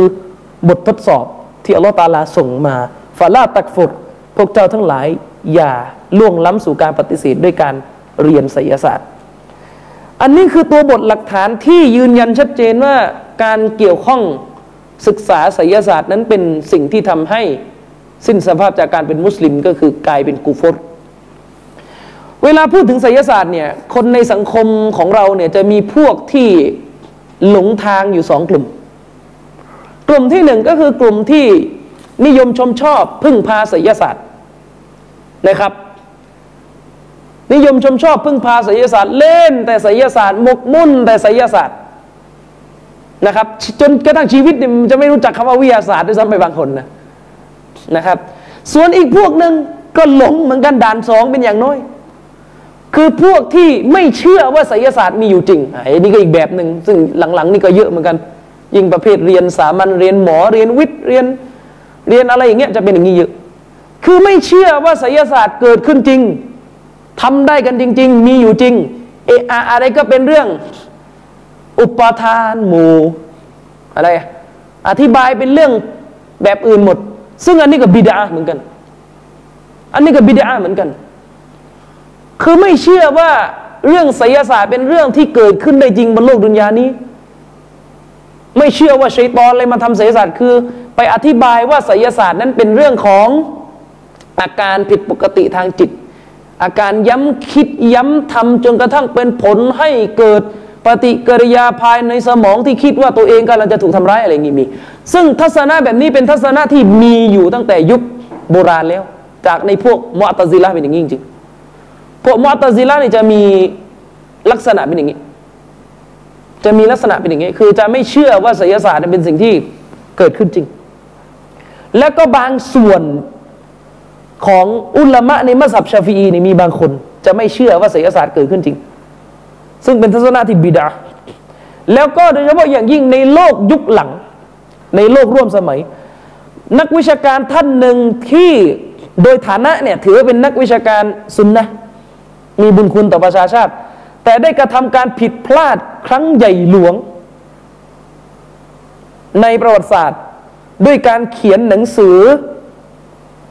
บททดสอบที่อัลลอฮฺตะอาลาส่งมาฟะลาตักฟุรพวกเจ้าทั้งหลายอย่าล่วงล้ำสู่การปฏิเสธด้วยการเรียนไสยศาสตร์อันนี้คือตัวบทหลักฐานที่ยืนยันชัดเจนว่าการเกี่ยวข้องศึกษาไสยศาสตร์นั้นเป็นสิ่งที่ทำให้สิ้นสภาพจากการเป็นมุสลิมก็คือกลายเป็นกุฟรเวลาพูดถึงไสยศาสตร์เนี่ยคนในสังคมของเราเนี่ยจะมีพวกที่หลงทางอยู่สองกลุ่มกลุ่มที่หนึ่งก็คือกลุ่มที่นิยมชมชอบพึ่งพาไสยศาสตร์นะครับนิยมชมชอบพึ่งพาไสยศาสตร์เล่นแต่ไสยศาสตร์หมกมุ่นแต่ไสยศาสตร์นะครับจนกระทั่งชีวิตเนี่ยมันจะไม่รู้จักคำว่าวิทยาศาสตร์ด้วยซ้ำไปบางคนนะนะครับส่วนอีกพวกหนึ่งก็หลงเหมือนกันด่านสองเป็นอย่างน้อยคือพวกที่ไม่เชื่อว่าไสยศาสตร์มีอยู่จริงไอ้นี่ก็อีกแบบหนึ่งซึ่งหลังๆนี่ก็เยอะเหมือนกันยิ่งประเภทเรียนสามัญเรียนหมอเรียนวิทย์เรียนเรียนอะไรอย่างเงี้ยจะเป็นอย่างนี้เยอะคือไม่เชื่อว่าไสยศาสตร์เกิดขึ้นจริงทำได้กันจริงๆมีอยู่จริงเอออะไรก็เป็นเรื่องอุปทานหมู่อะไรอธิบายเป็นเรื่องแบบอื่นหมดซึ่งอันนี้ก็บิดาเหมือนกันอันนี้ก็บิดาเหมือนกันคือไม่เชื่อว่าเรื่องไสยศาสตร์เป็นเรื่องที่เกิดขึ้นได้จริงบนโลกดุนยานี้ไม่เชื่อว่าชัยฏอนอะไรมาทำไสยศาสตร์คือไปอธิบายว่าไสยศาสตร์นั้นเป็นเรื่องของอาการผิดปกติทางจิตอาการย้ำคิดย้ำทำจนกระทั่งเป็นผลให้เกิดปฏิกิริยาภายในสมองที่คิดว่าตัวเองกำลังจะถูกทำร้ายอะไรอย่างนี้มีซึ่งทัศนะแบบนี้เป็นทัศนะที่มีอยู่ตั้งแต่ยุคโบราณแล้วจากในพวกมุอ์ตะซิละห์เป็นอย่างนี้จริงๆพวกมุอ์ตะซิละห์นี่จะมีลักษณะเป็นอย่างนี้จะมีลักษณะเป็นอย่างนี้คือจะไม่เชื่อว่าไสยศาสตร์เป็นสิ่งที่เกิดขึ้นจริงและก็บางส่วนของอุลามะในมัซฮับชาฟิอีนี่มีบางคนจะไม่เชื่อว่าไสยศาสตร์เกิดขึ้นจริงซึ่งเป็นทัศนะที่บิดาแล้วก็โดยเฉพาะอย่างยิ่งในโลกยุคหลังในโลกร่วมสมัยนักวิชาการท่านหนึ่งที่โดยฐานะเนี่ยถือเป็นนักวิชาการซุนนะห์มีบุญคุณต่อประชาชาติแต่ได้กระทำการผิดพลาดครั้งใหญ่หลวงในประวัติศาสตร์ด้วยการเขียนหนังสือ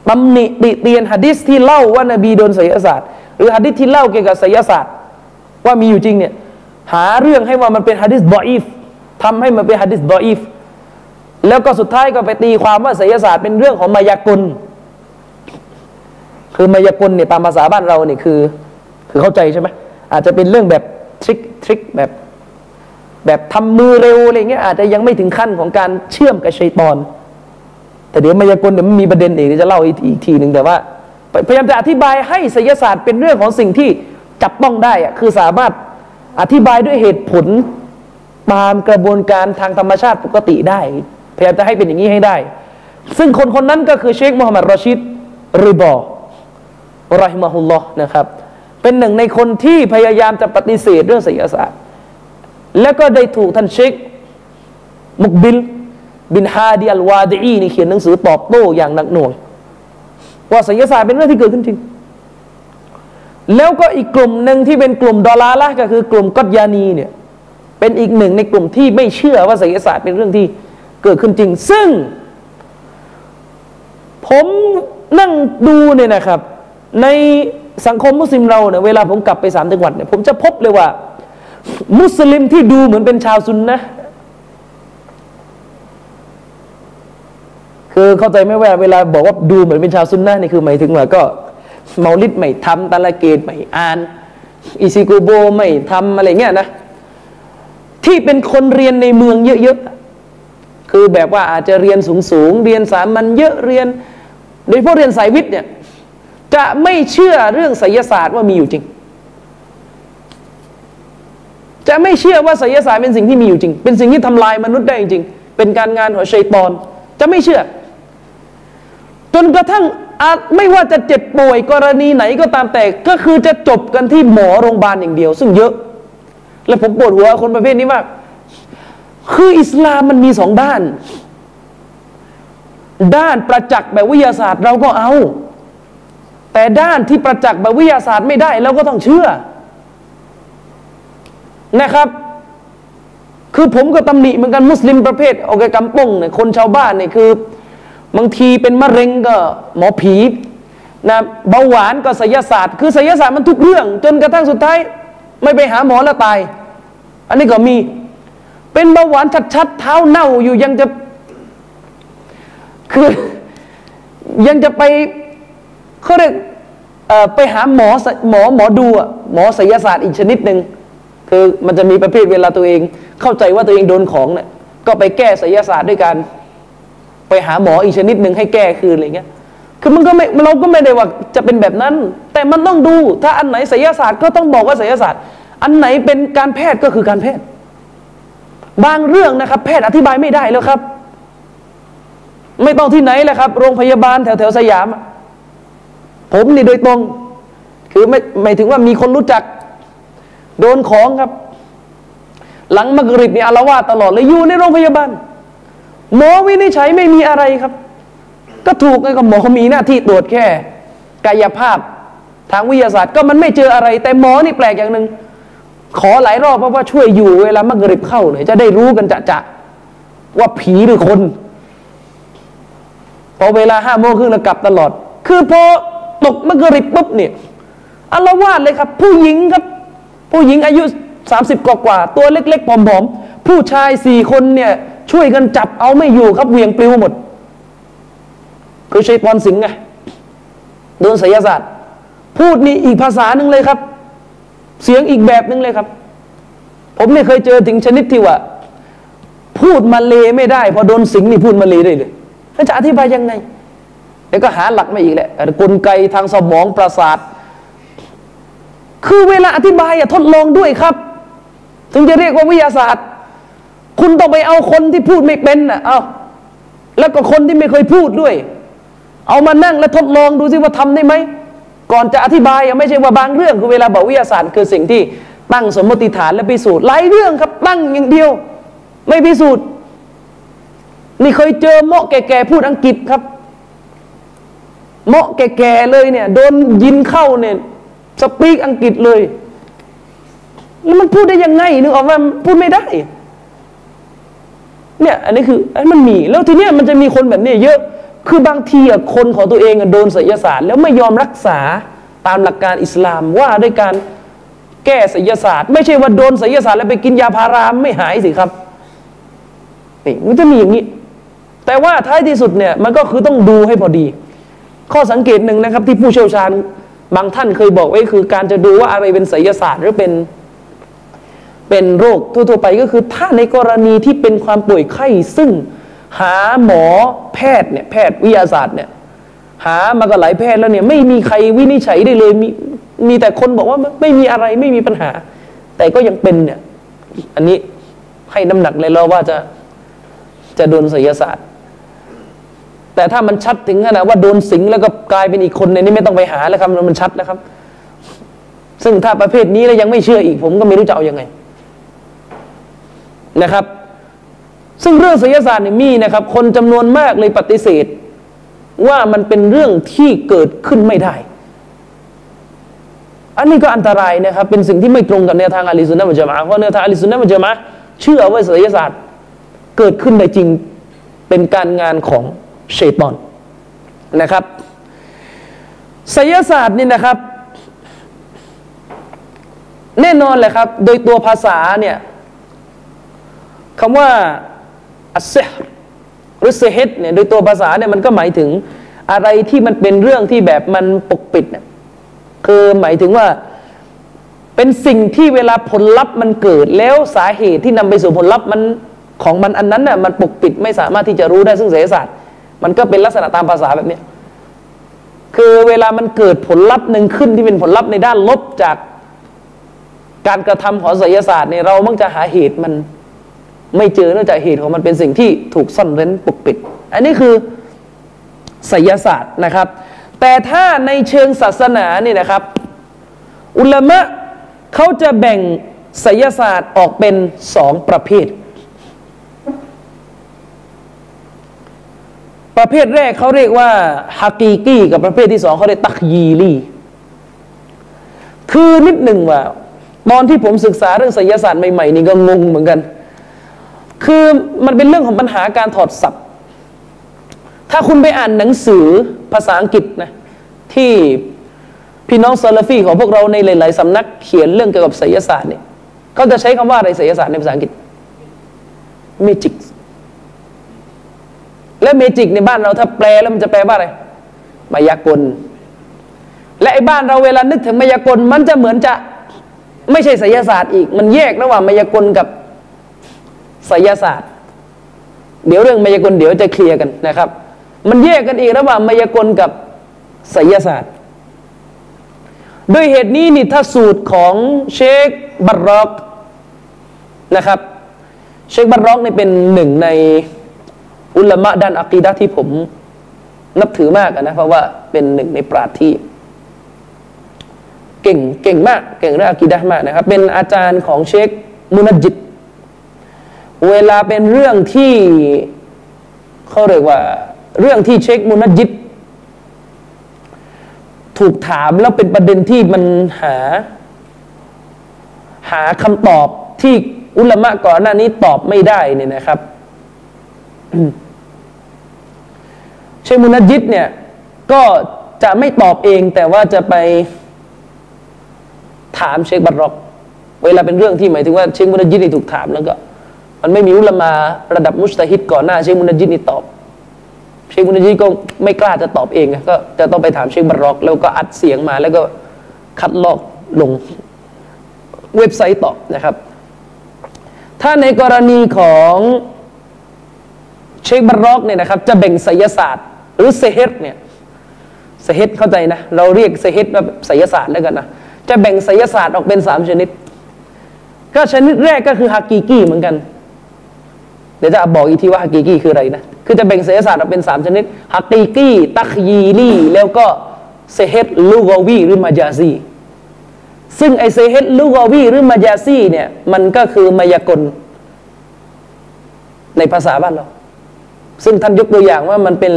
ตำหนิติเตียนหะดีษที่เล่าว่านบีโดนไสยศาสตร์หรือหะดีษที่เล่าเกี่ยวกับไสยศาสตร์ว่ามีอยู่จริงเนี่ยหาเรื่องให้ว่ามันเป็นหะดีษฎออีฟทำให้มันเป็นหะดีษฎออีฟแล้วก็สุดท้ายก็ไปตีความว่าไสยศาสตร์เป็นเรื่องของมายากลคือมายากลเนี่ยตามภาษาบ้านเราเนี่ยคือคือเข้าใจใช่ไหมอาจจะเป็นเรื่องแบบทริคทริคแบบแบบทำมือเร็วอะไรเงี้ยอาจจะยังไม่ถึงขั้นของการเชื่อมกับชัยฏอนแต่เดี๋ยวมายากลเดี๋ยวมันมีประเด็นอีกจะเล่าอีกทีหนึ่งแต่ว่าพยายามจะอธิบายให้ไสยศาสตร์เป็นเรื่องของสิ่งที่จับต้องได้อะคือสามารถอธิบายด้วยเหตุผลตามกระบวนการทางธรรมชาติปกติได้พยายามจะให้เป็นอย่างนี้ให้ได้ซึ่งคนคนนั้นก็คือเชคมูฮัมหมัดรอชิดริบอเราะฮิมะฮุลลอฮ์นะครับเป็นหนึ่งในคนที่พยายามจะปฏิเสธเรื่องไสยศาสตร์แล้วก็ได้ถูกท่านเชคมุกบิลบินฮาดีอัลวาดีอีนี่เขียนหนังสือตอบโต้อย่างหนักหน่วงว่าไสยศาสตร์เป็นเรื่องที่เกิดขึ้นจริงแล้วก็อีกกลุ่มหนึ่งที่เป็นกลุ่มดอลาละก็คือกลุ่มกัตยานีเนี่ยเป็นอีกหนึ่งในกลุ่มที่ไม่เชื่อว่าไสยศาสตร์เป็นเรื่องที่เกิดขึ้นจริงซึ่งผมนั่งดูเนี่ยนะครับในสังคมมุสลิมเราเนี่ยเวลาผมกลับไปสามจังหวัดเนี่ยผมจะพบเลยว่ามุสลิมที่ดูเหมือนเป็นชาวซุนนะห์คือเข้าใจไหมว่าเวลาบอกว่าดูเหมือนเป็นชาวซุนนะห์นี่คือหมายถึงว่าก็เมาลิดไม่ทำตะละเกตไม่อ่าน อิซิโกโบไม่ทำอะไรเงี้ยนะที่เป็นคนเรียนในเมืองเยอะๆคือแบบว่าอาจจะเรียนสูงๆเรียนสามัญเยอะเรียนโดยเฉพาะเรียนสายวิทย์เนี่ยจะไม่เชื่อเรื่องไสยศาสตร์ว่ามีอยู่จริงจะไม่เชื่อว่าไสยศาสตร์เป็นสิ่งที่มีอยู่จริงเป็นสิ่งที่ทำลายมนุษย์ได้จริงเป็นการงานของชัยฏอนจะไม่เชื่อจนกระทั่งอาจไม่ว่าจะเจ็บป่วยกรณีไหนก็ตามแต่ก็คือจะจบกันที่หมอโรงพยาบาลอย่างเดียวซึ่งเยอะและผมปวดหัวคนประเภทนี้มากคืออิสลามมันมีสองด้านด้านประจักษ์แบบวิทยาศาสตร์เราก็เอาแต่ด้านที่ประจักษ์แบบวิทยาศาสตร์ไม่ได้เราก็ต้องเชื่อนะครับคือผมก็ตำหนิเหมือนกันมุสลิมประเภทโอเคกำปงเนี่ยคนชาวบ้านเนี่ยคือบางทีเป็นมะเร็งก็หมอผีนะเบาหวานก็ไสยศาสตร์คือไสยศาสตร์มันทุกเรื่องจนกระทั่งสุดท้ายไม่ไปหาหมอแล้วตายอันนี้ก็มีเป็นเบาหวานชัดๆเท้าเน่าอยู่ยังจะคือยังจะไปเขาเรียกไปหาหมอหมอหมอดูอ่ะหมอไสยศาสตร์อีกชนิดหนึ่งคือมันจะมีประเภทเวลาตัวเองเข้าใจว่าตัวเองโดนของเนี่ยก็ไปแก้ไสยศาสตร์ด้วยกันไปหาหมออีกชนิดหนึ่งให้แก้คืนอะไรเงี้ยคือมันก็ไม่เราก็ไม่ได้ว่าจะเป็นแบบนั้นแต่มันต้องดูถ้าอันไหนไสยศาสตร์ก็ต้องบอกว่าไสยศาสตร์อันไหนเป็นการแพทย์ก็คือการแพทย์บางเรื่องนะครับแพทย์อธิบายไม่ได้แล้วครับไม่ต้องที่ไหนแหละครับโรงพยาบาลแถวแถวสยามผมนี่โดยตรงคือไม่ไม่ถึงว่ามีคนรู้จักโดนของครับหลังมักริบนี่อาละวาดตลอดเลยอยู่ในโรงพยาบาลหมอวินิจฉัยไม่มีอะไรครับก็ถูกไงก็หมอมีหน้าที่ตรวจแค่กายภาพทางวิทยาศาสตร์ก็มันไม่เจออะไรแต่หมอนี่แปลกอย่างนึงขอหลายรอบเพราะว่าช่วยอยู่เวลามักริบเข้าเนี่ยจะได้รู้กันจะๆว่าผีหรือคนพอเวลาห้าโมงครึ่งแล้วกลับตลอดคือพอตกมักริบปุ๊บเนี่ยอาละวาดเลยครับผู้หญิงครับผู้หญิงอายุสามสิบกว่าๆตัวเล็กๆผอมๆผู้ชายสี่คนเนี่ยช่วยกันจับเอาไม่อยู่ครับเหวี่ยงปลิวหมดคือชัยฏอนสิงห์ไงโดนไสยศาสตร์พูดนี่อีกภาษาหนึ่งเลยครับเสียงอีกแบบหนึ่งเลยครับผมไม่เคยเจอถึงชนิดที่ว่าพูดมาเลไม่ได้พอโดนสิงห์นี่พูดมาเลได้เลยแล้วจะอธิบายยังไงแล้วก็หาหลักมาอีกแหละกลไกทางสมองประสาทคือเวลาอธิบายอะทดลองด้วยครับถึงจะเรียกว่าวิทยาศาสตร์คุณต้องไปเอาคนที่พูดไม่เป็นน่ะเอาแล้วก็คนที่ไม่เคยพูดด้วยเอามานั่งและทดลองดูซิว่าทำได้ไหมก่อนจะอธิบายอะไม่ใช่ว่าบางเรื่องคือเวลาบอกวิทยาศาสตร์คือสิ่งที่ตั้งสมมติฐานและพิสูจน์หลายเรื่องครับตั้งอย่างเดียวไม่พิสูจน์นี่เคยเจอหมอแก่ๆพูดอังกฤษครับหมอแก่ๆเลยเนี่ยโดนยินเข้าเนี่ยสปีกอังกฤษเลยแล้วมันพูดได้ยังไงนึกออกว่าพูดไม่ได้เนี่ยอันนี้คืออันมันมีแล้วทีเนี้ยมันจะมีคนแบบนี้เยอะคือบางทีอะคนของตัวเองอะโดนไสยศาสตร์แล้วไม่ยอมรักษาตามหลักการอิสลามว่าด้วยการแก้ไสยศาสตร์ไม่ใช่ว่าโดนไสยศาสตร์แล้วไปกินยาพาราไม่หายสิครับนี่มันจะมีอย่างนี้แต่ว่าท้ายที่สุดเนี่ยมันก็คือต้องดูให้พอดีข้อสังเกตหนึ่งนะครับที่ผู้เชี่ยวชาญบางท่านเคยบอกไว้คือการจะดูว่าอะไรเป็นไสยศาสตร์หรือเป็นเป็นโรคทั่วๆไปก็คือถ้าในกรณีที่เป็นความป่วยไข้ซึ่งหาหมอแพทย์เนี่ยแพทย์วิทยาศาสตร์เนี่ยหามาก็หลายแพทย์แล้วเนี่ยไม่มีใครวินิจฉัยได้เลยมีมีแต่คนบอกว่าไม่มีอะไรไม่มีปัญหาแต่ก็ยังเป็นเนี่ยอันนี้ให้น้ำหนักเลยเราว่าจะจะโดนไสยศาสตร์แต่ถ้ามันชัดถึงขนาดว่าโดนสิงแล้วก็กลายเป็นอีกคนในนี้ไม่ต้องไปหาแล้วครับมันชัดแล้วครับซึ่งถ้าประเภทนี้แล้วยังไม่เชื่ออีกผมก็ไม่รู้จะเอายังไงนะครับซึ่งเรื่องไสยศาสตร์เนี่ยมีนะครับคนจำนวนมากเลยปฏิเสธว่ามันเป็นเรื่องที่เกิดขึ้นไม่ได้อันนี้ก็อันตรายนะครับเป็นสิ่งที่ไม่ตรงกับแนวทางอะลีซุนนะห์วัลญะมาอะห์เพราะแนวทางอะลีซุนนะห์วัลญะมาอะห์เชื่อว่าไสยศาสตร์เกิดขึ้นได้จริงเป็นการงานของชัยฏอนนะครับไสยศาสตร์นี่นะครับแน่นอนแหละครับโดยตัวภาษาเนี่ยคำว่าอัสซิห์หรือซิห์ดเนี่ยโดยตัวภาษาเนี่ยมันก็หมายถึงอะไรที่มันเป็นเรื่องที่แบบมันปกปิดเนี่ยคือหมายถึงว่า เป็นสิ่งที่เวลาผลลัพธ์มันเกิดแล้วสาเหตุที่นำไปสู่ผลลัพธ์มันของมันอันนั้นน่ะมันปกปิดไม่สามารถที่จะรู้ได้ซึ่งเศรษฐศาสตร์มันก็เป็นลักษณะตามภาษาแบบนี้คือเวลามันเกิดผลลัพธ์หนึ่งขึ้นที่เป็นผลลัพธ์ในด้านลบจากการกระทำของไสยศาสตร์เนี่ยเรามักจะหาเหตุมันไม่เจอเนื่องจากเหตุของมันเป็นสิ่งที่ถูกซ่อนเร้นปกปิดอันนี้คือไสยศาสตร์นะครับแต่ถ้าในเชิงศาสนาเนี่ยนะครับอุลามะเขาจะแบ่งไสยศาสตร์ออกเป็นสองประเภทประเภทแรกเขาเรียกว่าฮากีกี้กับประเภทที่สองเขาเรียกตักยีลีคือนิดหนึ่งว่าตอนที่ผมศึกษาเรื่องไสยศาสตร์ใหม่ๆนี่ก็งงเหมือนกันคือมันเป็นเรื่องของปัญหาการถอดศัพท์ถ้าคุณไปอ่านหนังสือภาษาอังกฤษนะที่พี่น้องซาลาฟีของพวกเราในหลายๆสำนักเขียนเรื่องเกี่ยวกับไสยศาสตร์เนี่ยเขาจะใช้คำว่าอะไรไสยศาสตร์ในภาษาอังกฤษเมจิกและเมจิกในบ้านเราถ้าแปลแล้วมันจะแปลว่าอะไรมายากลและไอ้บ้านเราเวลานึกถึงมายากลมันจะเหมือนจะไม่ใช่ไสยศาสตร์อีกมันแยกระหว่างมายากลกับไสยศาสตร์เดี๋ยวเรื่องมายากลเดี๋ยวจะเคลียร์กันนะครับมันแยกกันอีกระหว่างมายากลกับไสยศาสตร์ด้วยเหตุนี้นี่ถ้าสูตรของเชคบัรรอกนะครับเชคบัรรอกนี่เป็นหนึ่งในอุลามะด้านอะกีดะห์ที่ผมนับถือมากนะเพราะว่าเป็นหนึ่งในปราชญ์ที่เก่งเก่งมากเก่งเรื่องอะกีดะห์มากนะครับเป็นอาจารย์ของเชคมุนัจญิดเวลาเป็นเรื่องที่เขาเรียกว่าเรื่องที่เชคมุนัจญิดถูกถามแล้วเป็นประเด็นที่มันหาหาคำตอบที่อุลามะก่อนหน้านี้ตอบไม่ได้เนี่ยนะครับเชคมุนัจญิดเนี่ยก็จะไม่ตอบเองแต่ว่าจะไปถามเชคบัรรอกเวลาเป็นเรื่องที่หมายถึงว่าเชคมุนัจญิดนี่ถูกถามแล้วก็มันไม่มีอุลามะระดับมุจตะฮิดก่อนหน้าเชคมุนัจญิดนี่ตอบเชคมุนัจญิดก็ไม่กล้าจะตอบเองก็จะต้องไปถามเชคบัรรอกแล้วก็อัดเสียงมาแล้วก็คัดลอกลงเว็บไซต์ตอบนะครับถ้าในกรณีของเชคบัรรอกเนี่ยนะครับจะแบ่งไสยศาสตร์หรือเซเฮดเนี่ยเซเฮดเข้าใจนะเราเรียกเซเฮดว่าไสยศาสตร์แล้วกันนะจะแบ่งไสยศาสตร์ออกเป็นสามชนิดก็ชนิดแรกก็คือฮากีกี้เหมือนกันเดี๋ยวจะบอกอีกทีว่าฮากีกี้คืออะไรนะคือจะแบ่งไสยศาสตร์ออกเป็นสามชนิดฮากีกี้ตักยีลีแล้วก็เซเฮดลูกอวีหรือมาจาซีซึ่งไอเซเฮดลูกอวีหรือมาจาซีเนี่ยมันก็คือมายากลในภาษาบ้านเราซึ่งท่านยกตัวอย่างว่ามันเป็น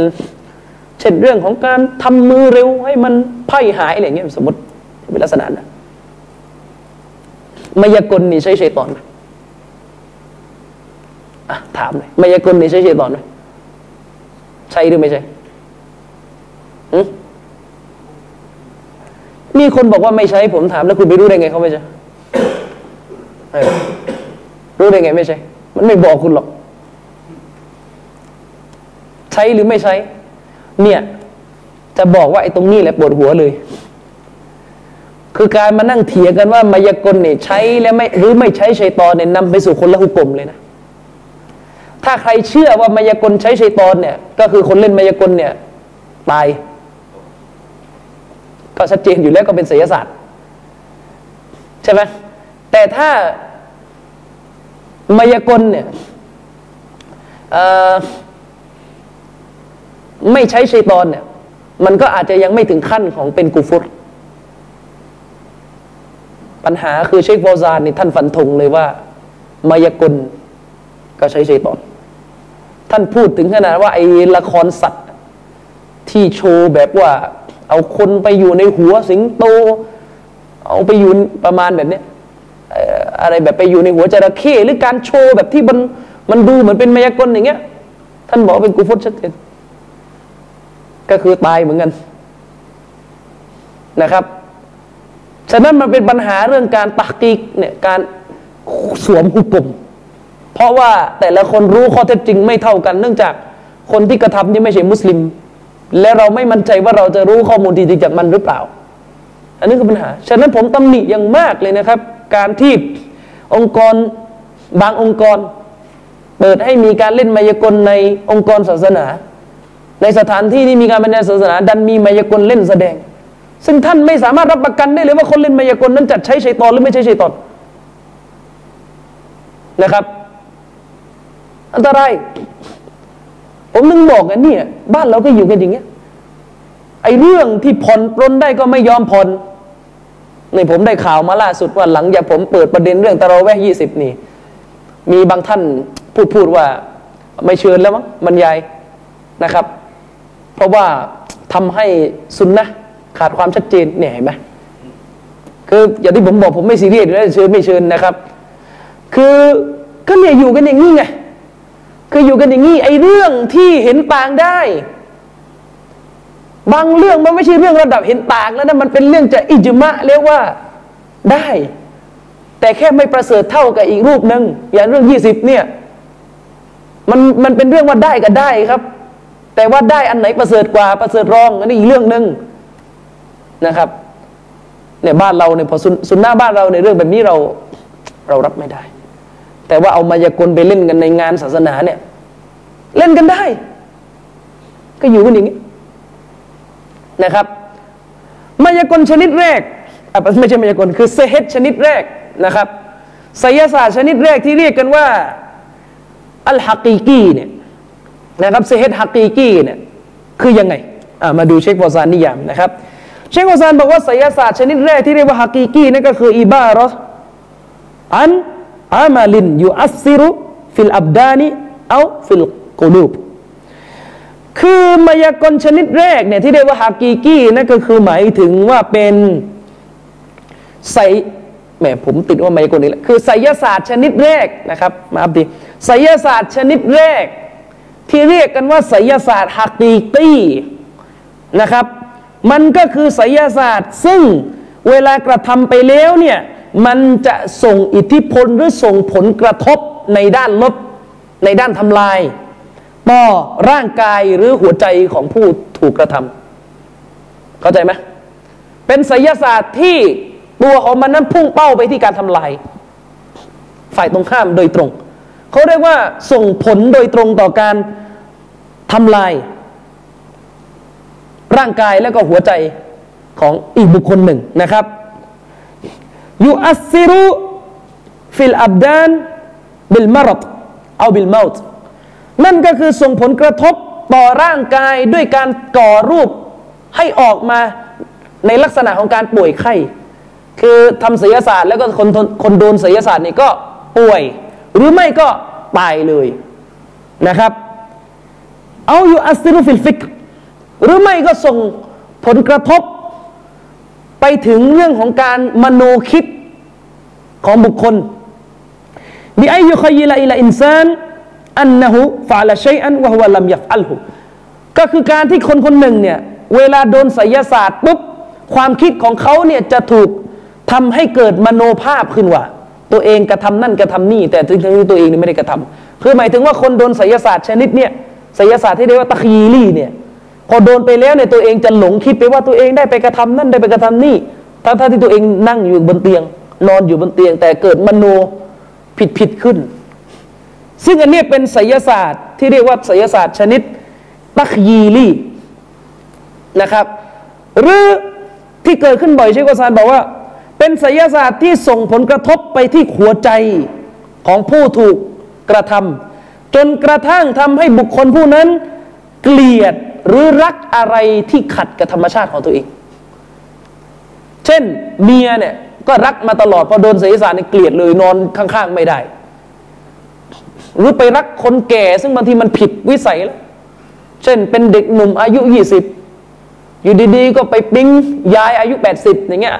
เช่นเรื่องของการทำมือเร็วให้มันไพ่หายอะไรอย่างเงี้ยสมมติเป็นลักษณะนะมายากลนี่ใช้ชัยฏอนไหมอ่ะถามเลยมายากลนี่ใช้ชัยฏอนไหมใช่หรือไม่ใช่หึมีคนบอกว่าไม่ใช่ผมถามแล้วคุณไปรู้ได้ไงเขาไม่ใช่ รู้ได้ไงไม่ใช่มันไม่บอกคุณหรอกใช้หรือไม่ใช้เนี่ยจะบอกว่าไอ้ตรงนี้แหละปวดหัวเลยคือการมานั่งเถียงกันว่ามายากลเนี่ยใช้แล้วไม่หรือไม่ใช้ชัยฏอนเนี่ยนำไปสู่คนละหุกมเลยนะถ้าใครเชื่อว่ามายากลใช้ชัยฏอนเนี่ยก็คือคนเล่นมายากลเนี่ยตายก็ชัดเจนอยู่แล้วก็เป็นไสยศาสตร์ใช่ไหมแต่ถ้ามายากลเนี่ยไม่ใช้ชัยฏอนเนี่ยมันก็อาจจะยังไม่ถึงขั้นของเป็นกุฟรปัญหาคือเชคฟาวซานนี่ท่านฟันธงเลยว่ามายากลก็ใช้ชัยฏอนท่านพูดถึงขนาดว่าไอ้ละครสัตว์ที่โชว์แบบว่าเอาคนไปอยู่ในหัวสิงโตเอาไปอยู่ประมาณแบบนี้อะไรแบบไปอยู่ในหัวจระเข้หรือการโชว์แบบที่มันมันดูเหมือนเป็นมายากลอย่างเงี้ยท่านบอกเป็นกุฟรชัดเจนก็คือตายเหมือนกันนะครับฉะนั้นมันเป็นปัญหาเรื่องการตักกีกเนี่ยการสวมหุกมเพราะว่าแต่ละคนรู้ข้อเท็จจริงไม่เท่ากันเนื่องจากคนที่กระทำนี่ไม่ใช่มุสลิมและเราไม่มั่นใจว่าเราจะรู้ข้อมูลที่จริงจากมันหรือเปล่า อันนี้คือปัญหาฉะนั้นผมตำหนิอย่างมากเลยนะครับการที่องค์กรบางองค์กรเปิดให้มีการเล่นมายากลในองค์กรศาสนาในสถานที่ที่มีการบรรยายศาสนาดันมีมายากลเล่นแสดงซึ่งท่านไม่สามารถรับประกันได้เลยว่าคนเล่นมายากลนั้นจัดใช้ชัยฏอนหรือไม่ใช่ชัยฏอนนะครับอันตรายผมนึกบอกกันเนี่ยบ้านเราก็อยู่กันอย่างเงี้ยไอ้เรื่องที่ผ่อนปรนได้ก็ไม่ยอมผ่อนในผมได้ข่าวมาล่าสุดว่าหลังจากผมเปิดประเด็นเรื่องตะเราะแวะยี่สิบนี่มีบางท่านพูดพูดว่าไม่เชิญแล้วมั้งบรรยายนะครับเพราะว่าทำให้ซุนนะห์ขาดความชัดเจนเนี่ยเห็นไหมคืออย่างที่ผมบอกผมไม่ซีเรียสเลยเชิญไม่เชิญนะครับคือก็เนี่ยอยู่กันอย่างนี้ไงคืออยู่กันอย่างนี้ไอ้เรื่องที่เห็นต่างได้บางเรื่องมันไม่ใช่เรื่องระดับเห็นต่างแล้วนะมันเป็นเรื่องจะอิจมะเรียกว่าได้แต่แค่ไม่ประเสริฐเท่ากับอีกรูปนึงอย่างเรื่องยี่สิบเนี่ยมันมันเป็นเรื่องว่าได้กับได้ครับแต่ว่าได้อันไหนประเสริฐกว่าประเสริฐรองอันนี้อีกเรื่องนึงนะครับเนี่ยบ้านเราเนี่ยพอสุนนะห์บ้านเราในเรื่องแบบนี้เราเรารับไม่ได้แต่ว่าเอามายากลไปเล่นกันในงานศาสนาเนี่ยเล่นกันได้ก็อยู่กันอย่างนี้นะครับมายากลชนิดแรกอ่ะไม่ใช่มายากลคือเซฮ์ชนิดแรกนะครับไสยศาสตร์ชนิดแรกที่เรียกกันว่าอัลฮะกีกีเนี่ยนะครับเซฮ์ฮะกีกีเนี่ยคือยังไงอ่ะมาดูเชคฟอซานนิยามนะครับเชคฟอซานบอกว่าไสยศาสตร์ชนิดแรกที่เรียกว่าฮะกีกีนั่นก็คืออิบารออันอามาลินยูอัสซิรุฟิลอับดานิเอาฟิลกุลูบคือมายากลชนิดแรกเนี่ยที่เรียกว่าฮากีกีนั่นก็คือหมายถึงว่าเป็นไสแหมผมติดว่ามายากลนี่แหละคือไสยศาสตร์ชนิดแรกนะครับมาอับดีไสยศาสตร์ชนิดแรกที่เรียกกันว่าไสยศาสตร์ฮากีกีนะครับมันก็คือไสยศาสตร์ซึ่งเวลากระทำไปแล้วเนี่ยมันจะส่งอิทธิพลหรือส่งผลกระทบในด้านลบในด้านทำลายต่อร่างกายหรือหัวใจของผู้ถูกกระทำเข้าใจไหมเป็นไสยศาสตร์ที่ตัวของมันนั้นพุ่งเป้าไปที่การทำลายฝ่ายตรงข้ามโดยตรงเขาเรียกว่าส่งผลโดยตรงต่อการทำลายร่างกายและก็หัวใจของอีกบุคคลหนึ่งนะครับยูอัสซิรุฟิลอับดานบิลมารดเอาบิลเมาต์นั่นก็คือส่งผลกระทบต่อร่างกายด้วยการก่อรูปให้ออกมาในลักษณะของการป่วยไข้คือทำศัลยศาสตร์แล้วก็คนคนโดนศัลยศาสตร์นี่ก็ป่วยหรือไม่ก็ตายเลยนะครับเอายูอัสซิรุฟิลฟิกหรือไม่ก็ส่งผลกระทบไปถึงเรื่องของการมโนคิดของบุคคลบิอัยยุคอยละอิลาอินซานอันนะฮุฟะละชัยอันวะฮุวะลัมยัฟอัลฮุก็คือการที่คนคนหนึ่งเนี่ยเวลาโดนไสยศาสตร์ปุ๊บความคิดของเขาเนี่ยจะถูกทำให้เกิดมโนภาพขึ้นว่าตัวเองกระทำนั่นกระทำนี่แต่ทั้งๆที่ตัวเองนี่ไม่ได้กระทำคือหมายถึงว่าคนโดนไสยศาสตร์ชนิดเนี่ยไสยศาสตร์ที่เรียกว่าตะคีลีเนี่ยพอโดนไปแล้วเนี่ยตัวเองจะหลงคิดไปว่าตัวเองได้ไปกระทำนั่นได้ไปกระทำนี่ทั้งๆ ที่ตัวเองนั่งอยู่บนเตียงนอนอยู่บนเตียงแต่เกิดมโนผิดๆขึ้นซึ่งอันนี้เป็นไสยศาสตร์ที่เรียกว่าไสยศาสตร์ชนิดตักยีลีนะครับหรือที่เกิดขึ้นบ่อยเชคกอซานบอกว่าเป็นไสยศาสตร์ที่ส่งผลกระทบไปที่หัวใจของผู้ถูกกระทำจนกระทั่งทำให้บุคคลผู้นั้นเกลียดหรือรักอะไรที่ขัดกับธรรมชาติของตัวเองเช่นเมียเนี่ยก็รักมาตลอดพอโดนไสยศาสตร์เนี่ยเกลียดเลยนอนข้างๆไม่ได้หรือไปรักคนแก่ซึ่งบางทีมันผิดวิสัยแล้วเช่นเป็นเด็กหนุ่มอายุยี่สิบอยู่ดีๆก็ไปปิ๊งยายอายุแปดสิบอย่างเงี้ย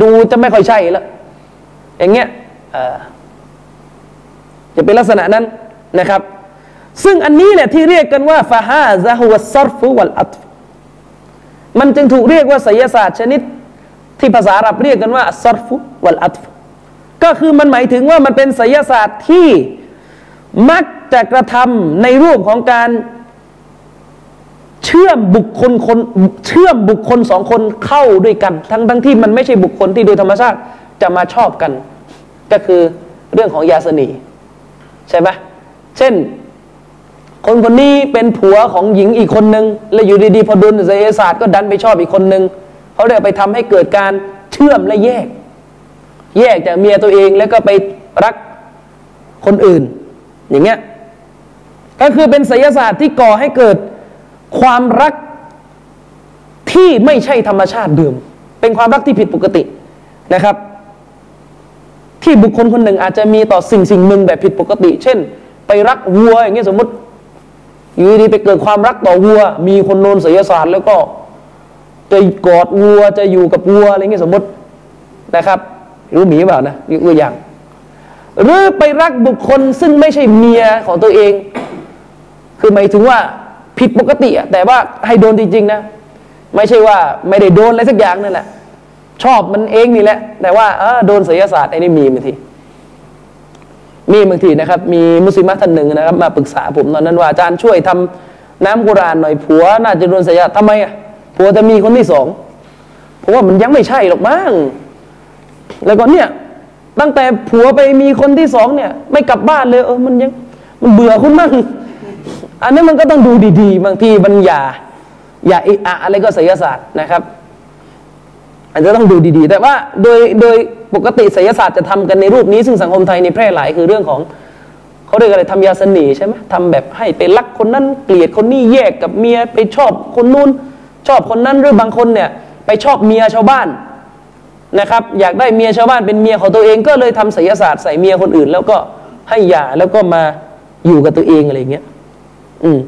ดูจะไม่ค่อยใช่แล้วอย่างเงี้ยเอ่อจะเป็นลักษณะนั้นนะครับซึ่งอันนี้แหละที่เรียกกันว่าฟาฮาซะฮุวัสซัรฟุวัลอัตฟมันจึงถูกเรียกว่าไสยศาสตร์ชนิดที่ภาษาอาหรับเรียกกันว่าอัสซัรฟุวัลอัตฟก็คือมันหมายถึงว่ามันเป็นไสยศาสตร์ที่มักจะกระทำในรูปของการ เชื่อมบุคคลคนเชื่อมบุคคลสองคนเข้าด้วยกันทั้งทั้งที่มันไม่ใช่บุคคลที่โดยธรรมชาติจะมาชอบกันก็คือเรื่องของยาเสนีใช่ไหมเช่นคนคนนี้เป็นผัวของหญิงอีกคนนึงและอยู่ดีๆพอดุลศาสตร์ก็ดันไปชอบอีกคนนึงเขาเลยไปทำให้เกิดการเชื่อมและแยกแยกจากเมียตัวเองแล้วก็ไปรักคนอื่นอย่างเงี้ยก็คือเป็นไสยศาสตร์ที่ก่อให้เกิดความรักที่ไม่ใช่ธรรมชาติเดิมเป็นความรักที่ผิดปกตินะครับที่บุคคลคนหนึ่งอาจจะมีต่อสิ่งสิ่งหนึ่งแบบผิดปกติเช่นไปรักวัวอย่างเงี้ยสมมติอยู่ดีไปเกิดความรักต่อวัวมีคนโนนไสยศาสตร์แล้วก็จะกอดวัวจะอยู่กับวัวอะไรเงี้ยสมมตินะครับรู้หมีเปล่านะยกตัวอย่างหรือไปรักบุคคลซึ่งไม่ใช่เมียของตัวเองคือหมายถึงว่าผิดปกติอะแต่ว่าให้โดนจริงๆนะไม่ใช่ว่าไม่ได้โดนอะไรสักอย่างนั่นแหละชอบมันเองนี่แหละแต่ว่าเออโดนไสยศาสตร์ไอ้นี่มีบางทีมีบางทีนะครับมีมุสลิมะท่านหนึ่งนะครับมาปรึกษาผมตอนนั้นว่าอาจารย์ช่วยทำน้ำกุรานหน่อยผัวน่าจะโดนไสยศาสตร์ทำไมอะผัวจะมีคนที่สองเพราะว่ามันยังไม่ใช่หรอกมั้งแล้วก็เนี่ยตั้งแต่ผัวไปมีคนที่สองเนี่ยไม่กลับบ้านเลยเออมันยังมันเบื่อคุณมั่งอันนี้มันก็ต้องดูดีๆบางทีมันอย่าอย่าเอะอะไรก็ไสยศาสตร์นะครับอันนี้ต้องดูดีๆแต่ว่าโดยโดยปกติไสยศาสตร์จะทำกันในรูปนี้ซึ่งสังคมไทยในแพร่หลายคือเรื่องของเขาเรียกอะไรทำยาเสน่ห์ใช่ไหมทำแบบให้ไปรักคนนั้นเกลียดคนนี้แยกกับเมียไปชอบคนนู้นชอบคนนั้นหรือบางคนเนี่ยไปชอบเมียชาวบ้านนะครับอยากได้เมียชาวบ้านเป็นเมียของตัวเองก็เลยทำไสยศาสตร์ใส่เมียคนอื่นแล้วก็ให้หย่าแล้วก็มาอยู่กับตัวเองอะไรอย่างเงี้ยอืม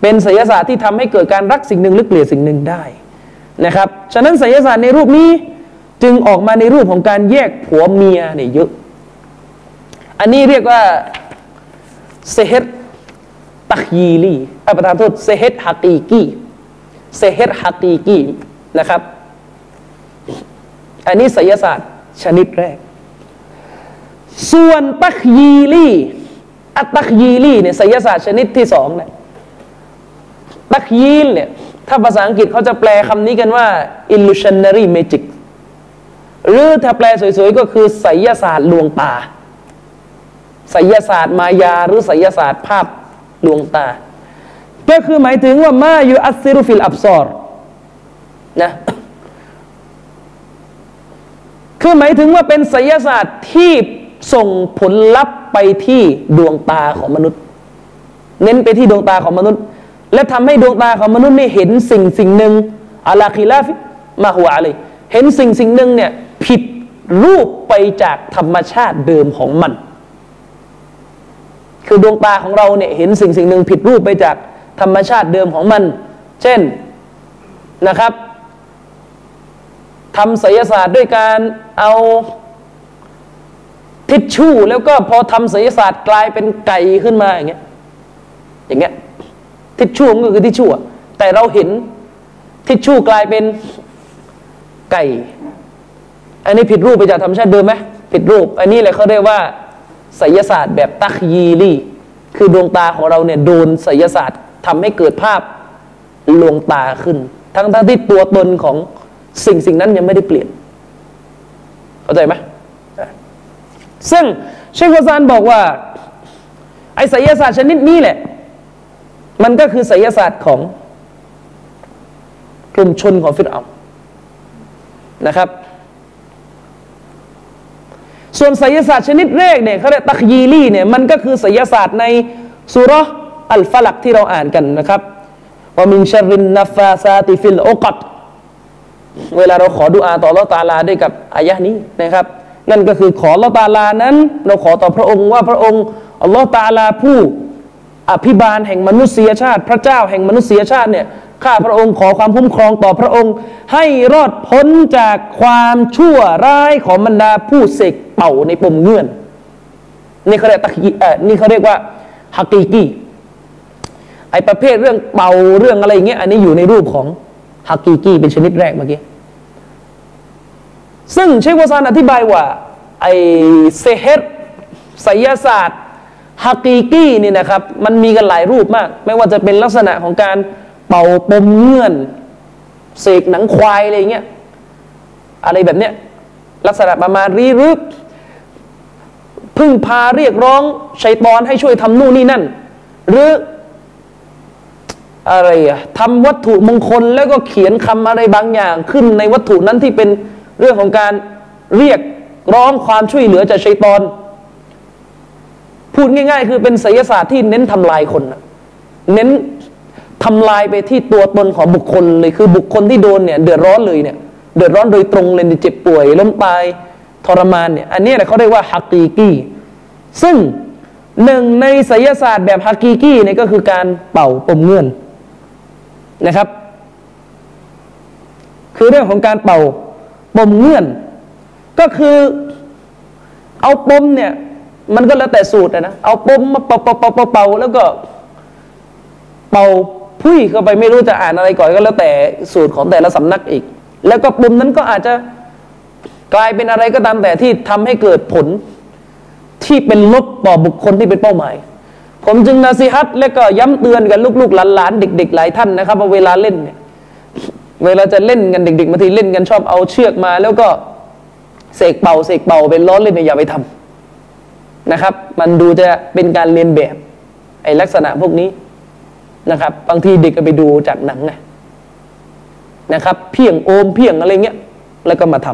เป็นไสยศาสตร์ที่ทำให้เกิดการรักสิ่งหนึ่งหรือเกลียดสิ่งหนึ่งได้นะครับฉะนั้นไสยศาสตร์ในรูปนี้จึงออกมาในรูปของการแยกผัวเมียเนี่ยเยอะอันนี้เรียกว่าเซฮ์ตักยีลีอ่ะประทานโทษเซฮ์ฮะกีกีเซฮ์ฮะกีกีนะครับอันนี้ไสยศาสตร์ชนิดแรกส่วนตักยีลีอัตตักยีลีเนี่ยไสยศาสตร์ชนิดที่สองเนี่ยตักยีลเนี่ยถ้าภาษาอังกฤษเขาจะแปลคำนี้กันว่า illusionary magic หรือถ้าแปลสวยๆก็คือไสยศาสตร์ลวงตาไสยศาสตร์มายาหรือไสยศาสตร์ภาพลวงตาก็คือหมายถึงว่ามายูอัสซิรุฟิลอับซอรนะคือหมายถึงว่าเป็นไสยศาสตร์ที่ส่งผลลัพธ์ไปที่ดวงตาของมนุษย์เน้นไปที่ดวงตาของมนุษย์และทำให้ดวงตาของมนุษย์นี่เห็นสิ่งสิ่งหนึ่งอะลาคิลาฟิมาหัวอะไรเห็นสิ่งสิ่งหนึ่งเนี่ยผิดรูปไปจากธรรมชาติเดิมของมันคือดวงตาของเราเนี่ยเห็นสิ่งสิ่งหนึ่งผิดรูปไปจากธรรมชาติเดิมของมันเช่นนะครับทำไสยศาสตร์ด้วยการเอาทิชชู่แล้วก็พอทำไสยศาสตร์กลายเป็นไก่ขึ้นมาอย่างเงี้ยอย่างเงี้ยทิชชู่ก็คือทิชชู่แต่เราเห็นทิชชู่กลายเป็นไก่อันนี้ผิดรูปไปจากธรรมชาติเดิมไหมผิดรูปอันนี้แหละเขาเรียกว่าไสยศาสตร์แบบตักยีลีคือดวงตาของเราเนี่ยโดนไสยศาสตร์ทำให้เกิดภาพลวงตาขึ้นทั้งทั้งที่ตัวตนของสิ่งสิ่งนั้นยังไม่ได้เปลี่ยนเข้าใจไหมซึ่งเชคฮาซานบอกว่าไอ้ไสยศาสตร์ชนิดนี้แหละมันก็คือไสยศาสตร์ของกลุ่มชนของฟิรเอาน์นะครับส่วนไสยศาสตร์ชนิดแรกเนี่ยเขาเรียกตักยีลีเนี่ยมันก็คือไสยศาสตร์ในซูเราะห์อัลฟะลักที่เราอ่านกันนะครับว่ามินชัรรินนัฟฟาซาติฟิลอุกดเวลาเราขอดุอาต่ออัลเลาะห์ตะอาลาด้วยกับอายะห์นี้นะครับนั่นก็คือขออัลเลาะห์ตะอาลานั้นเราขอต่อพระองค์ว่าพระองค์อัลเลาะห์ตะอาลาผู้อภิบาลแห่งมนุษยชาติพระเจ้าแห่งมนุษยชาติเนี่ยข้าพระองค์ขอความคุ้มครองต่อพระองค์ให้รอดพ้นจากความชั่วร้ายของบรรดาผู้เสกเป่าในปมเงื่อนนี่เขาเรียกตักยีเอ่อนี่เขาเรียกว่าฮะกีกีไอ้ประเภทเรื่องเป่าเรื่องอะไรอย่างเงี้ยอันนี้อยู่ในรูปของฮะกีกีเป็นชนิดแรกเมื่อกี้ซึ่งเชคฮาซานอธิบายว่าไอ้เซฮ์ไสยศาสตร์ฮะกีกีนี่นะครับมันมีกันหลายรูปมากไม่ว่าจะเป็นลักษณะของการ ป่าปมเงื่อนเสกหนังควายอะไรอย่างเงี้ยอะไรแบบเนี้ยลักษณะประมาณรีรึกพึ่งพาเรียกร้องชัยฏอนให้ช่วยทำนู่นนี่นั่นหรืออะไรอะทำวัตถุมงคลแล้วก็เขียนคำอะไรบางอย่างขึ้นในวัตถุนั้นที่เป็นเรื่องของการเรียกร้องความช่วยเหลือจากชัยฏอนพูดง่ายๆคือเป็นไสยศาสตร์ที่เน้นทำลายคนเน้นทำลายไปที่ตัวตนของบุคคลเลยคือบุคคลที่โดนเนี่ยเดือดร้อนเลยเนี่ยเดือดร้อนโดยตรงเลยเจ็บป่วยล้มตายทรมานเนี่ยอันนี้แหละเขาเรียกว่าฮักกีกี้ซึ่งหนึ่งในไสยศาสตร์แบบฮักกีกี้เนี่ยก็คือการเป่าปมเงื่อนนะครับคือเรื่องของการเป่าปมเงื่อนก็คือเอาปมเนี่ยมันก็แล้วแต่สูตรนะเอาปมมาเป่าเป่าเป่าเป่าเป่าแล้วก็เป่าพุ่ยเข้าไปไม่รู้จะอ่านอะไรก่อนก็แล้วแต่สูตรของแต่ละสำนักอีกแล้วก็ปมนั้นก็อาจจะกลายเป็นอะไรก็ตามแต่ที่ทำให้เกิดผลที่เป็นลบต่อบุคคลที่เป็นเป้าหมายผมจึงนาซีฮัตและก็ย้ำเตือนกันลูกๆหลานๆเด็กๆหลายท่านนะครับว่าเวลาเล่นเนี่ยเวลาจะเล่นกันเด็กๆบางทีเล่นกันชอบเอาเชือกมาแล้วก็เสกเป่าเสกเป่าเป็นล้อเล่นเนี่ยอย่าไปทำนะครับมันดูจะเป็นการเลียนแบบไอ้ลักษณะพวกนี้นะครับบางทีเด็กก็ไปดูจากหนังนะนะครับเพียงโอมเพียงอะไรเงี้ยแล้วก็มาท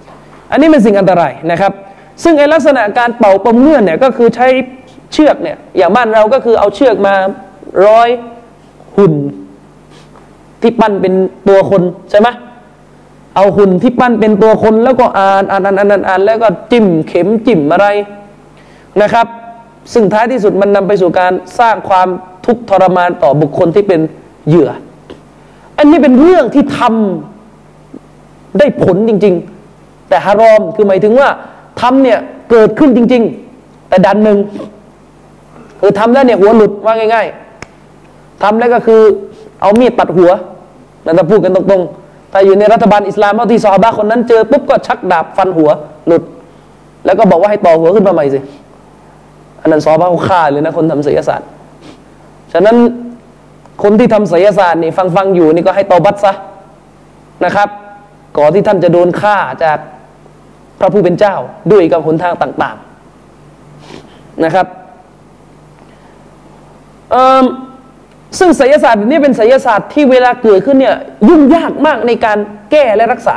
ำอันนี้เป็นสิ่งอันตรายนะครับซึ่งไอ้ลักษณะการเป่าปมเงื่อนเนี่ยก็คือใช้เชือกเนี่ยอย่างบ้านเราก็คือเอาเชือกมาร้อยหุ่นที่ปั้นเป็นตัวคนใช่ไหมเอาหุ่นที่ปั้นเป็นตัวคนแล้วก็อ่านอ่านอ่านอ่านอ่านแล้วก็จิ้มเข็มจิ้มอะไรนะครับซึ่งท้ายที่สุดมันนำไปสู่การสร้างความทุกข์ทรมานต่อบุคคลที่เป็นเหยื่ออันนี้เป็นเรื่องที่ทำได้ผลจริงๆแต่ฮารอมคือหมายถึงว่าทำเนี่ยเกิดขึ้นจริงๆแต่ดันหนึ่งคือทำแล้วเนี่ยหัวหลุดว่าง่ายๆทำแล้วก็คือเอามีดตัดหัวนั่นจะพูดกันตรงๆถ้าอยู่ในรัฐบาลอิสลามเอาที่ซอฮาบะห์คนนั้นเจอปุ๊บก็ชักดาบฟันหัวหลุดแล้วก็บอกว่าให้ต่อหัวขึ้นมาใหม่สิอันนั้นซอฮาบะห์เขาฆ่าเลยนะคนทำไสยศาสตร์ฉะนั้นคนที่ทำไสยศาสตร์นี่ฟังฟังอยู่นี่ก็ให้ตอบัตซะนะครับก่อนที่ท่านจะโดนฆ่าจากพระผู้เป็นเจ้าด้วยกับหนทางต่างๆนะครับซึ่งไสยศาสตร์แบบนี้เป็นไสยศาสตร์ที่เวลาเกิดขึ้นเนี่ยยุ่งยากมากในการแก้และรักษา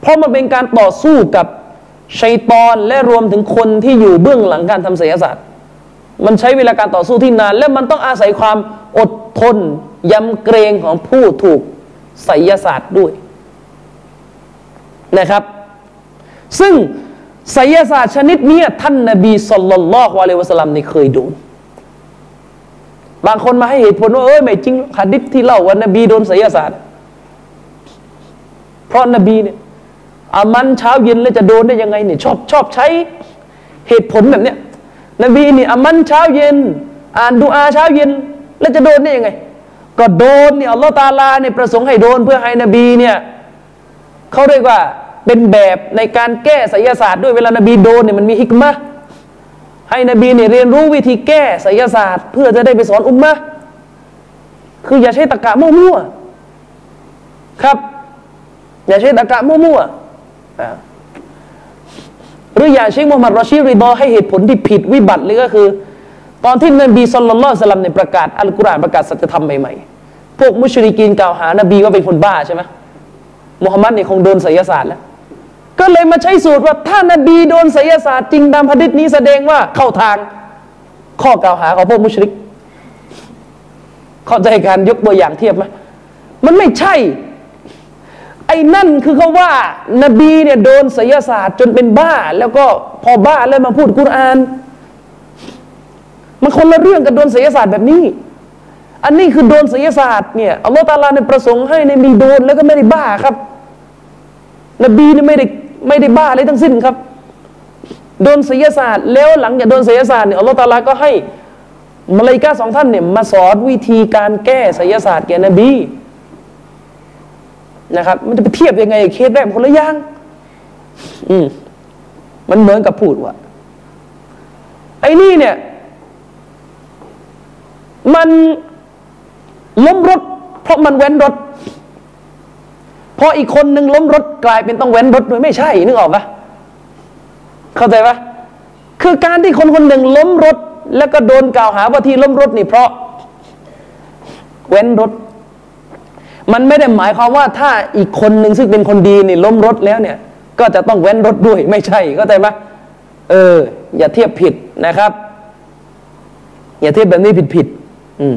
เพราะมันเป็นการต่อสู้กับชัยฏอนและรวมถึงคนที่อยู่เบื้องหลังการทำไสยศาสตร์มันใช้เวลาการต่อสู้ที่นานและมันต้องอาศัยความอดทนยำเกรงของผู้ถูกไสยศาสตร์ด้วยนะครับซึ่งไสยศาสตร์ชนิดนี้ท่านนบีศ็อลลัลลอฮุอะลัยฮิวะซัลลัมนี่เคยโดนบางคนมาให้เหตุผลว่าเอ้ยไม่จริงหะดีษที่เล่าว่านบีโดนไสยศาสตร์เพราะนบีเนี่ยอามันเช้าเย็นแล้วจะโดนได้ยังไงเนี่ยชอบชอบใช้เหตุผลแบบเนี้ยนบีนี่อามันเช้าเย็นอ่านดุอาเช้าเย็นแล้วจะโดนได้ยังไงก็โดนเนี่ยอัลลอฮฺตะอาลาเนี่ยประสงค์ให้โดนเพื่อให้นบีเนี่ยเขาเรียกว่าเป็นแบบในการแก้ไสยศาสตร์ด้วยเวลานบีโดนเนี่ยมันมีฮิกมะห์ให้นบีเนี่ยเรียนรู้วิธีแก้ไสยศาสตร์เพื่อจะได้ไปสอนอุมมะห์คืออย่าใช้ตะกะมั่วๆครับอย่าใช้ตะกะมั่วๆหรืออย่าใช้มุฮัมมัดรอชีดริดอให้เหตุผลที่ผิดวิบัติเลยก็คือตอนที่นบีศ็อลลัลลอฮุอะลัยฮิวะซัลลัมเนี่ยประกาศอัลกุรอานประกาศสัจธรรมใหม่ๆพวกมุชริกีนกล่าวหานบีว่าเป็นคนบ้าใช่มั้ยมุฮัมมัดเนี่ยคงโดนไสยศาสตร์แล้วก็เลยมาใช้สูตรว่าถ้านบีโดนไสยศาสตร์จริงตามหะดีษนี้แสดงว่าเข้าทางข้อกล่าวหาของพวกมุชริกเข้าใจการยกตัวอย่างเทียบไหมมันไม่ใช่ไอ้นั่นคือเขาว่านบีเนี่ยโดนไสยศาสตร์จนเป็นบ้าแล้วก็พอบ้าแล้วมาพูดกุรอานมันคนละเรื่องกับโดนไสยศาสตร์แบบนี้อันนี้คือโดนไสยศาสตร์เนี่ยอัลลอฮฺตะอาลาเนี่ยประสงค์ให้นบีโดนแล้วก็ไม่ได้บ้าครับนบีเนี่ยไม่ได้ไม่ได้บ้าอะไรทั้งสิ้นครับโดนไสยศาสตร์แล้วหลังจากโดนไสยศาสตร์เนี่ยอัลลอฮฺตะอาลาก็ให้มลาอิกะฮ์สองท่านเนี่ยมาสอนวิธีการแก้ไสยศาสตร์แก่นบีนะครับมันจะไปเทียบยังไงเคสแรกคนละอย่างอืมมันเหมือนกับพูดว่าไอ้นี่เนี่ยมัน ล้มรถเพราะมันเว้นรถพออีกคนหนึ่งล้มรถกลายเป็นต้องเว้นรถโดยไม่ใช่นึกออกปะเข้าใจปะคือการที่คนคนหนึ่งล้มรถแล้วก็โดนกล่าวหาว่าที่ล้มรถนี่เพราะเว้นรถมันไม่ได้หมายความว่าถ้าอีกคนหนึ่งซึ่งเป็นคนดีนี่ล้มรถแล้วเนี่ยก็จะต้องเว้นรถด้วยไม่ใช่เข้าใจปะเอออย่าเทียบผิดนะครับอย่าเทียบแบบนี้ผิดผิดอืม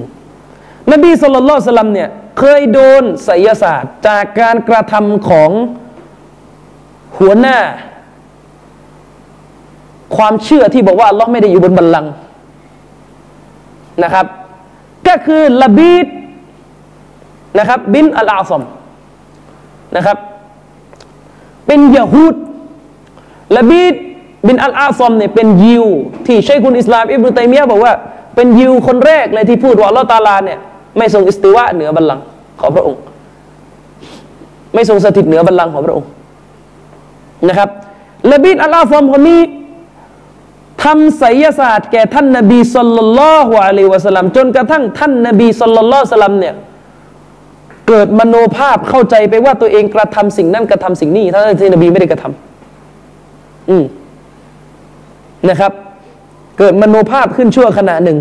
นบีศ็อลลัลลอฮุอะลัยฮิวะซัลลัมเนี่ยเคยโดนไสยศาสตร์จากการกระทำของหัวหน้าความเชื่อที่บอกว่าอัลเลาะห์ไม่ได้อยู่บนบัลลังก์นะครับก็คือละบีดนะครับบินอัลอาซอมนะครับเป็นยะฮูดละบีดบินอัลอาซอมเนี่ยเป็นยิวที่ชัยคุลอิสลามอิบนุตัยมียะห์บอกว่าเป็นยิวคนแรกเลยที่พูดว่าอัลเลาะห์ตะอาลาเนี่ยไม่ทรงอิสติวะเหนือบัลลังก์ของพระองค์ไม่ทรงสถิตเหนือบัลลังก์ของพระองค์นะครับละบีดอัลอาซอมคนนี้ทำไสยศาสตร์แก่ท่านนบีศ็อลลัลลอฮุอะลัยฮิวะซัลลัมจนกระทั่งท่านนบีศ็อลลัลลอฮุอะลัยฮิวะซัลลัมเนี่ยเกิดมโนภาพเข้าใจไปว่าตัวเองกระทำสิ่งนั้นกระทำสิ่งนี้ทั้งที่นบีไม่ได้กระทำอืมนะครับเกิดมโนภาพขึ้นชั่วขณะหนึ่ง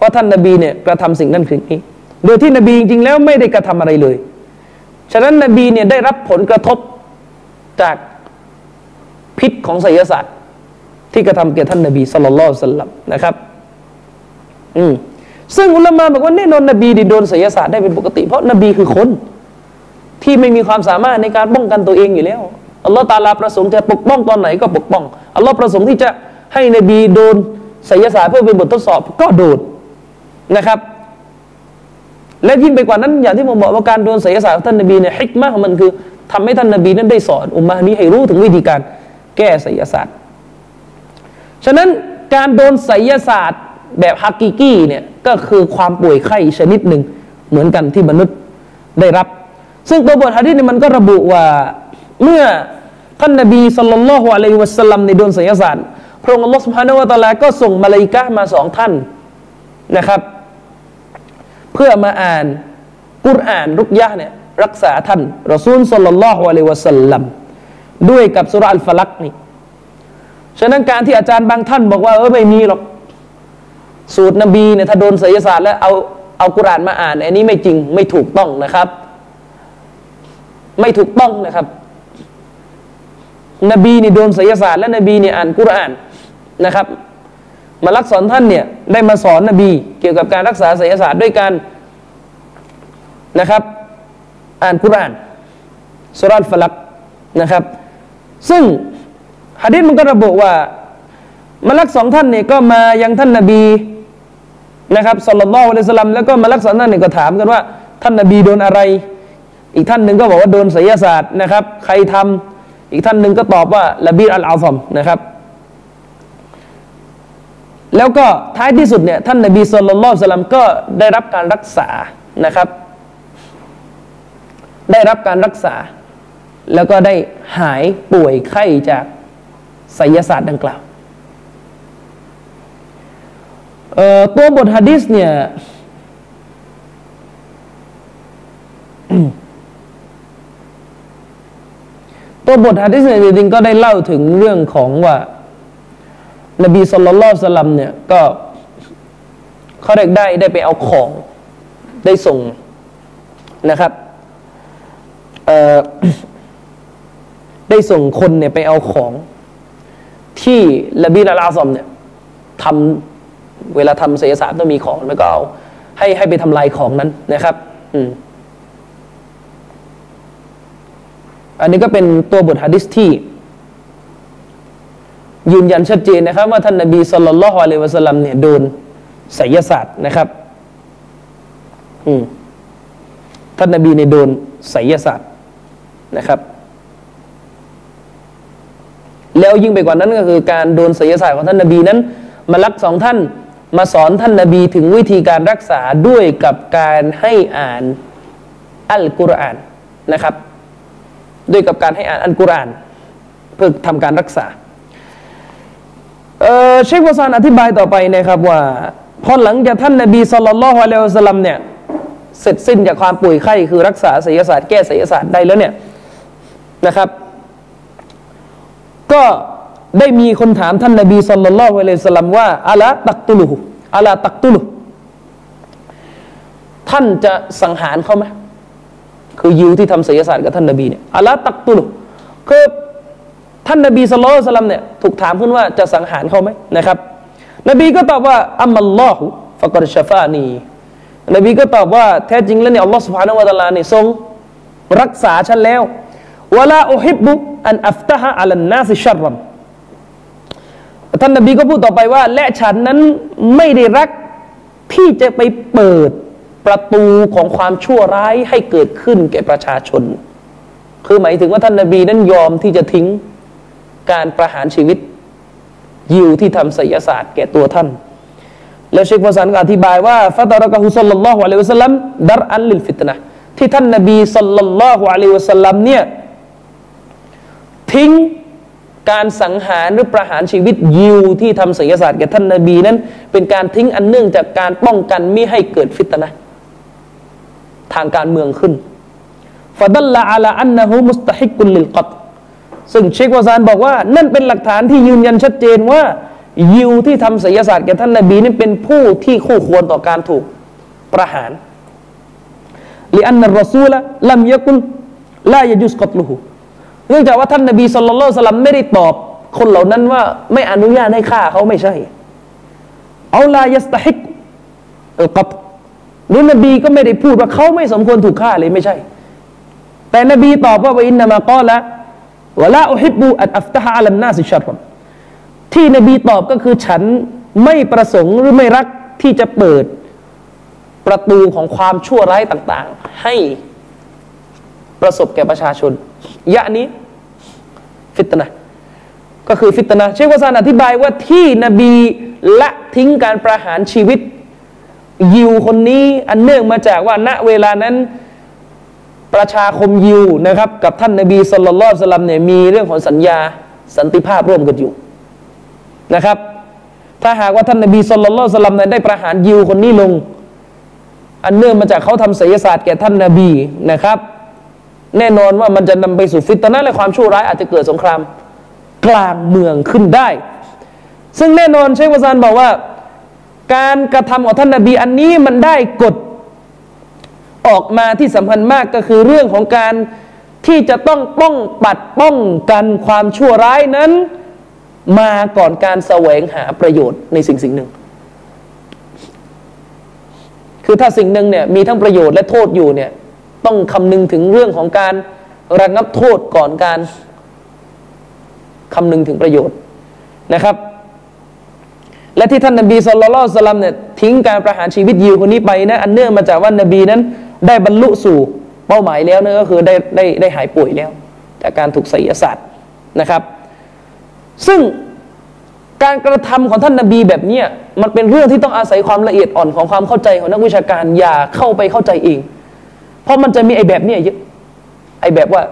ว่าท่านนบีเนี่ยกระทำสิ่งนั้นสิ่งนี้โดยที่นบีจริงๆแล้วไม่ได้กระทำอะไรเลยฉะนั้นนบีเนี่ยได้รับผลกระทบจากพิษของไสยศาสตร์ที่กระทำแก่ท่านนบีศ็อลลัลลอฮุอะลัยฮิวะซัลลัมนะครับอืมซึ่งอุลามะบอกว่าแน่นอนนบีได้โดนไสยศาสตร์ได้เป็นปกติเพราะนบีคือคนที่ไม่มีความสามารถในการป้องกันตัวเองอยู่แล้วอัลเลาะห์ตะอาลาประสงค์จะปกป้องตอนไหนก็ปกป้องอัลเลาะห์ประสงค์ที่จะให้นบีโดนไสยศาสตร์เพื่อเป็นบททดสอบก็โดนนะครับและยิ่งไปกว่านั้นอย่างที่ผมบอกว่าการโดนไสยศาสตร์ของท่านนบีเนี่ยฮิกมะห์ของมันคือทำให้ท่านนบีนั้นได้สอนอุมมะห์นี้ให้รู้ถึงวิธีการแก้ไสยศาสตร์ฉะนั้นการโดนไสยศาสตร์แบบฮักกิกี้เนี่ยก็คือความป่วยไข้ชนิดหนึ่งเหมือนกันที่มนุษย์ได้รับซึ่งตัวบทหะดีษเนี่ยมันก็ระบุว่าเมื่อท่านนบีศ็อลลัลลอฮุอะลัยฮิวะซัลลัมในโดนไสยศาสตร์พระองค์อัลเลาะห์ซุบฮานะฮูวะตะอาลาก็ส่งมะลาอิกะฮ์มาสองท่านนะครับเพื่อมาอ่านกุรอานรุกยะฮ์เนี่ยรักษาท่านรอซูลศ็อลลัลลอฮุอะลัยฮิวะซัลลัมด้วยกับซูเราะห์อัลฟะลักนี่ฉะนั้นการที่อาจารย์บางท่านบอกว่าเออไม่มีหรอกสูตรนบีเนี่ยถ้าโดนไสยศาสตร์แล้วเอาเอากุรอานมาอ่านอันนี้ไม่จริงไม่ถูกต้องนะครับไม่ถูกต้องนะครับนบีนี่โดนไสยศาสตร์และนบีเนี่ยอ่านกุรอานนะครับมลักสอนท่านเนี่ยได้มาสอนนบีเกี่ยวกับการรักษาไสยศาสตร์ด้วยการนะครับอ่านกุรอานซูเราะห์อัลฟะลักนะครับซึ่งหะดีษมันก็ระบุว่ามลักสองท่านเนี่ยก็มายังท่านนบีนะครับศ็อลลัลลอฮุอะลัยฮิวะซัลลัมแล้วก็มลักสองท่านเนี่ยก็ถามกันว่าท่านนบีโดนอะไรอีกท่านนึงก็บอกว่าโดนไสยศาสตร์นะครับใครทำอีกท่านนึงก็ตอบว่าละบีดอัลอาซอมนะครับแล้วก็ท้ายที่สุดเนี่ยท่านนบีศ็อลลัลลอฮุอะลัยฮิวะซัลลัมก็ได้รับการรักษานะครับได้รับการรักษาแล้วก็ได้หายป่วยไข้จากไสยศาสตร์ดังกล่าวเอ่อตัวบทหะดีษเนี่ย ตัวบทหะดีษเนี่ยจริงๆก็ได้เล่าถึงเรื่องของว่านบีศ็อลลัลลอฮุอะลัยฮิวะซัลลัมเนี่ยก็เขาเรียกได้ได้ไปเอาของได้ส่งนะครับเอ่อ ได้ส่งคนเนี่ยไปเอาของที่ละบีดอัลอาซอมเนี่ยทำเวลาทำไสยศาสตร์ต้องมีของแล้วก็เอาให้ให้ไปทำลายของนั้นนะครับอืมอันนี้ก็เป็นตัวบทหะดีษที่ยืนยันชัดเจนนะครับว่าท่านนบีศ็อลลัลลอฮุอะลัยฮิวะซัลลัมเนี่ยโดนไสยศาสตร์นะครับอืมท่านนบีเนี่ยโดนไสยศาสตร์นะครับแล้วยิ่งไปกว่านั้นก็คือการโดนไสยศาสตร์ของท่านนบีนั้นมะลักสองท่านมาสอนท่านนบีถึงวิธีการรักษาด้วยกับการให้อ่านอัลกุรอานนะครับด้วยกับการให้อ่านอัลกุรอานเพื่อทำการรักษาเอ่อเชควะซานอธิบายต่อไปนะครับว่าพอหลังจากท่านนบีศ็อลลัลลอฮุอะลัยฮิวะซัลลัมเนี่ย เสร็จสิ้นจากความป่วยไข้คือรักษาไสยศาสตร์แก้ไสยศาสตร์ได้แล้วเนี่ยนะครับก็ได้มีคนถามท่านนบีศ็อลลัลลอฮุอะลัยฮิวะซัลลัมว่าอะลาตักตุลุฮุอะลาตักตุลุฮุท่านจะสังหารเขาไหมคือยิวที่ทำไสยศาสตร์กับท่านนบีเนี่ยอะลาตักตุลุฮุคือท่านนบีศ็อลลัลลอฮุอะลัยฮิวะซัลลัมเนี่ยถูกถามขึ้นว่าจะสังหารเขาไหมนะครับนบีก็ตอบว่าอัมมัลลอฮุฟะกอดชะฟานีนบีก็ตอบว่าแท้จริงแล้วเนี่ยอัลลอฮฺซุบฮานะฮูวะตะอาลาเนี่ยทรงรักษาฉันแล้ววะลาอุฮิบบุอันอัฟตะฮะอะลันนาสชัรรันท่านนบีก็พูดต่อไปว่าและฉันนั้นไม่ได้รักที่จะไปเปิดประตูของความชั่วร้ายให้เกิดขึ้นแก่ประชาชนคือหมายถึงว่าท่านนบีนั้นยอมที่จะทิ้งการประหารชีวิตยิวที่ทำไสยศาสตร์แก่ตัวท่านแล้วเชคฟาซานก็อธิบายว่าฟะตะเราะกะฮุศ็อลลัลลอฮุอะลัยฮิวะซัลลัมดัรอันลิลฟิตนะห์ที่ท่านนบีศ็อลลัลลอฮุอะลัยฮิวะซัลลัมเนี่ยทิ้งการสังหารหรือประหารชีวิตยิวที่ทำไสยศาสตร์แก่ท่านนบีนั้นเป็นการทิ้งอันเนื่องจากการป้องกันมิให้เกิดฟิตนะห์ทางการเมืองขึ้นฟะดัลละอะลาอันนะฮูมุสตะฮิกกุลลิลกอตซึ่งเชคฟาซานบอกว่านั่นเป็นหลักฐานที่ยืนยันชัดเจนว่ายิวที่ทำไสยศาสตร์แก่ท่านนบีนี่เป็นผู้ที่คู่ควรต่อการถูกประหารลิอันนัรรอซูละลัมยะกุลลายะจุซกอตลุฮูเนื่องจากว่าท่านนบีศ็อลลัลลอฮุอะลัยฮิวะซัลลัมไม่ได้ตอบคนเหล่านั้นว่าไม่อนุญาตให้ฆ่าเขาไม่ใช่เอาลายัสตะฮิกอัลกอตนี่นบีก็ไม่ได้พูดว่าเขาไม่สมควรถูกฆ่าเลยไม่ใช่แต่นบีตอบว่าอินนามะกอละวะลาอุฮิบบุอันอัฟตะฮะอะลันนาสชัรรที่นบีตอบก็คือฉันไม่ประสงค์หรือไม่รักที่จะเปิดประตูของความชั่วร้ายต่างๆให้ประสบแก่ประชาชนยะนี้ฟิตนะห์ก็คือฟิตนะห์เชคฟาซานอธิบายว่าที่นบีละทิ้งการประหารชีวิตยิวคนนี้อันเนื่องมาจากว่าณเวลานั้นประชาคมยิวนะครับกับท่านนบีศ็อลลัลลอฮุอะลัยฮิวะซัลลัมเนี่ยมีเรื่องของสัญญาสันติภาพร่วมกันอยู่นะครับถ้าหากว่าท่านนบีศ็อลลัลลอฮุอะลัยฮิวะซัลลัมนั้นได้ประหารยิวคนนี้ลงอันเนื่องมาจากเขาทำไสยศาสตร์แก่ท่านนบีนะครับแน่นอนว่ามันจะนำไปสู่ฟิตนะห์และความชั่วร้ายอาจจะเกิดสงครามกลางเมืองขึ้นได้ซึ่งแน่นอนเชคฟาซานบอกว่าการกระทำของท่านนบีอันนี้มันได้กฎออกมาที่สำคัญมากก็คือเรื่องของการที่จะต้องป้องปัดป้องกันความชั่วร้ายนั้นมาก่อนการแสวงหาประโยชน์ในสิ่งสิ่งหนึ่งคือถ้าสิ่งหนึ่งเนี่ยมีทั้งประโยชน์และโทษอยู่เนี่ยต้องคำนึงถึงเรื่องของการระงับโทษก่อนการคำนึงถึงประโยชน์นะครับและที่ท่านนบีศ็อลลัลลอฮุอะลัยฮิวะซัลลัมเนี่ยทิ้งการประหารชีวิตยิวคนนี้ไปนะอันเนื่องมาจากว่านบีนั้นได้บรรลุสู่เป้าหมายแล้วนั่นก็คือได้ได้ได้หายป่วยแล้วจากการถูกไสยศาสตร์นะครับซึ่งการกระทำของท่านนบีแบบนี้มันเป็นเรื่องที่ต้องอาศัยความละเอียดอ่อนของความเข้าใจของนักวิชาการอย่าเข้าไปเข้าใจเองเพราะมันจะมีไอ้แบบนี้เยอะไอ้แบบว่า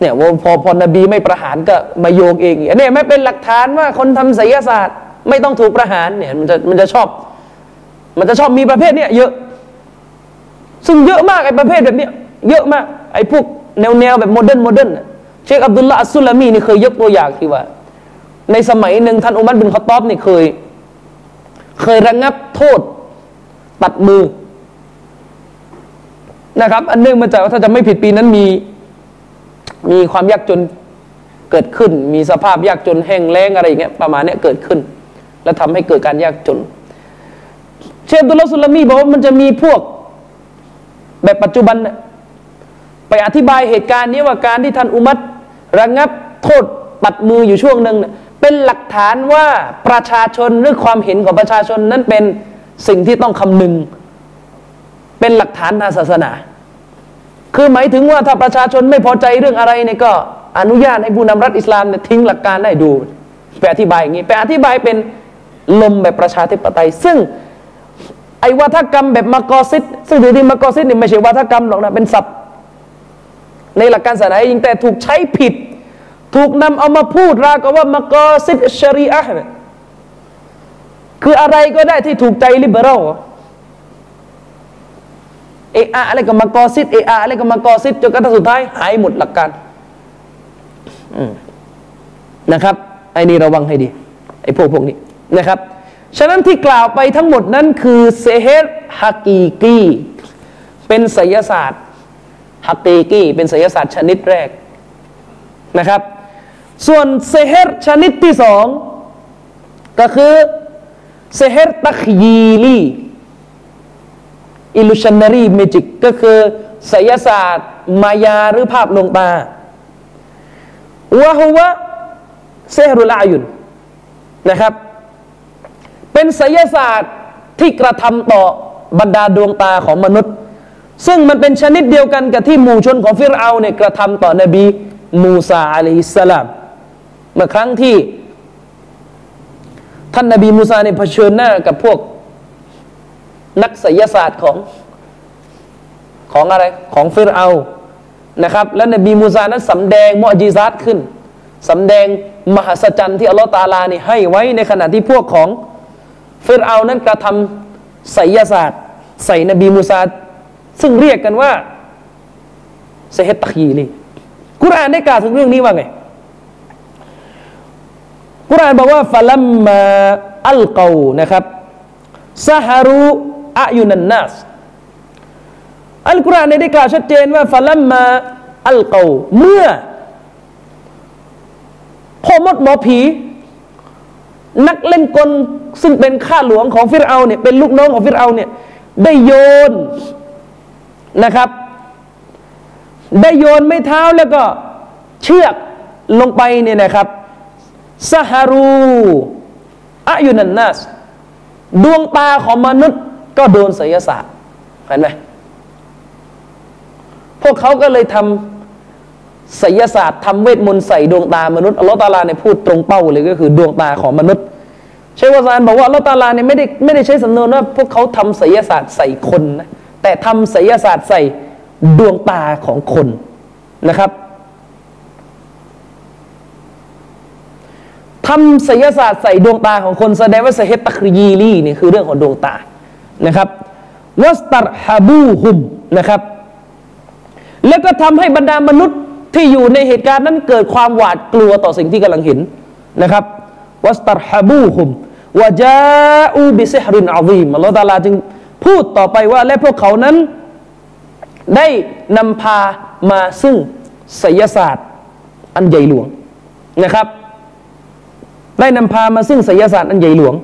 เนี่ยพอพอนบีไม่ประหารก็มาโยงเองเนี่ยไม่เป็นหลักฐานว่าคนทำไสยศาสตร์ไม่ต้องถูกประหารเนี่ยมันจะมันจะชอบมันจะชอบมีประเภทเนี้ยเยอะซึ่งเยอะมากไอ้ประเภทแบบเนี้ยเยอะมากไอ้พวกแนวแนวแบบโมเดิร์นโมเดิร์นเชคอับดุลลาห์อัสซุลามีนี่เคยยกตัวอย่างที่ว่าในสมัยหนึ่งท่านอุมัรบินคอฏฏอบนี่เคยเคยระงับโทษตัดมือนะครับอันเนื่องมาจากว่าถ้าจะไม่ผิดปีนั้นมีมีความยากจนเกิดขึ้นมีสภาพยากจนแห้งแล้งอะไรอย่างเงี้ยประมาณเนี้ยเกิดขึ้นและทำให้เกิดการยากจนเชคอับดุลลาห์อัสซุลามีบอกว่ามันจะมีพวกแบบปัจจุบันเนี่ยไปอธิบายเหตุการณ์นี้ว่าการที่ท่านอุมัรระงับโทษปัดมืออยู่ช่วงหนึ่งเป็นหลักฐานว่าประชาชนหรือความเห็นของประชาชนนั้นเป็นสิ่งที่ต้องคำนึงเป็นหลักฐานทางศาสนาคือหมายถึงว่าถ้าประชาชนไม่พอใจเรื่องอะไรเนี่ยก็อนุญาตให้ผู้นำรัฐอิสลามเนี่ยทิ้งหลักการได้ดูไปอธิบายอย่างนี้ไปอธิบายเป็นลมแบบประชาธิปไตยซึ่งไอ้วัฒกรรมแบบมากอซิดซึ่งเดี๋ยวนี้มากอซิดเนี่ยไม่ใช่วัฒกรรมหรอกนะเป็นศัพท์ในหลักการศาสนาจริงแต่ถูกใช้ผิดถูกนำเอามาพูดราวกับว่ามากอซิดชะรีอะห์คืออะไรก็ได้ที่ถูกใจลิเบอรัล เอะอะอะไรก็มากอซิดเอะอะอะไรก็มากอซิดจนกระทั่งสุดท้ายหายหมดหลักการนะครับไอ้นี่ระวังให้ดีไอ้พวกพวกนี้นะครับฉะนั้นที่กล่าวไปทั้งหมดนั้นคือเซเฮรฮักีกีเป็นไสยศาสตร์ฮักีกีเป็นไสยศาสตร์ชนิดแรกนะครับส่วนเซเฮรชนิดที่สองก็คือเซเฮรตัคยีลีอิลูชันนารีเมจิกก็คือไสยศาสตร์มายาหรือภาพลวงตาวะฮุวะเซฮรุลอายุนนะครับเป็นไสยศาสตร์ที่กระทำต่อบรรดาดวงตาของมนุษย์ซึ่งมันเป็นชนิดเดียวกันกับที่หมู่ชนของฟิรเอาเนี่ยกระทำต่อนบีมูซาอะลัยฮิสสลามเมื่อครั้งที่ท่านนบีมูซาเนี่ยเผชิญหน้ากับพวกนักไสยศาสตร์ของของอะไรของฟิรเอานะครับและนบีมูซานั้นสำแดงมอจิซาตขึ้นสำแดงมหัศจรรย์ที่อัลลอฮฺตะอาลานี่ให้ไว้ในขณะที่พวกของฟิรเอานั้นกระทำไสยศาสตร์ใส่นบีมูซาซึ่งเรียกกันว่าเซฮตักยีลีกุรอานได้กล่าวถึงเรื่องนี้ว่าไงกุรอานบอกว่าฟะลัมมาอัลกอนะครับซะฮารูอะยุนันนัสอัลกุรอานได้กล่าวชัดเจนว่าฟะลัมมาอัลกอเมื่อพ่อมดหมอผีนักเล่นกลซึ่งเป็นข้าหลวงของฟิรเอาเนี่ยเป็นลูกน้องของฟิรเอาเนี่ยได้โยนนะครับได้โยนไม้เท้าแล้วก็เชือกลงไปเนี่ยนะครับซะฮารูอะยุนันนัสดวงตาของมนุษย์ก็โดนไสยศาสตร์เห็นไหมพวกเขาก็เลยทำไสยศาสตร์ทำเวทมนต์ใส่ดวงตามนุษย์อัลลอฮฺตะอาลาเนี่ยพูดตรงเป้าเลยก็คือดวงตาของมนุษย์เชค วะซานบอกว่าอัลลอฮฺตะอาลาเนี่ยไม่ได้ไม่ได้ใช้สำนวนว่าพวกเขาทำไสยศาสตร์ใส่คนนะแต่ทำไสยศาสตร์ใส่ดวงตาของคนนะครับทำไสยศาสตร์ใส่ดวงตาของคนแสดงว่าเซฮ์ตักรียีลี่นี่คือเรื่องของดวงตานะครับวัสตัรฮะบูฮุมนะครับแล้วก็ทำให้บรรดามนุษย์ที่อยู่ในเหตุการณ์นั้นเกิดความหวาดกลัวต่อสิ่งที่กำลังเห็นนะครับวัสตัรฮะบูฮุมวะจาอูบิซิฮรินอะซีมอัลเลาะห์ตะอาลาจึงพูดต่อไปว่าและพวกเขานั้นได้นำพามาซึ่งไสยศาสตร์อันใหญ่หลวงนะครับได้นำพามาซึ่งไสยศาสตร์อันใหญ่หลวง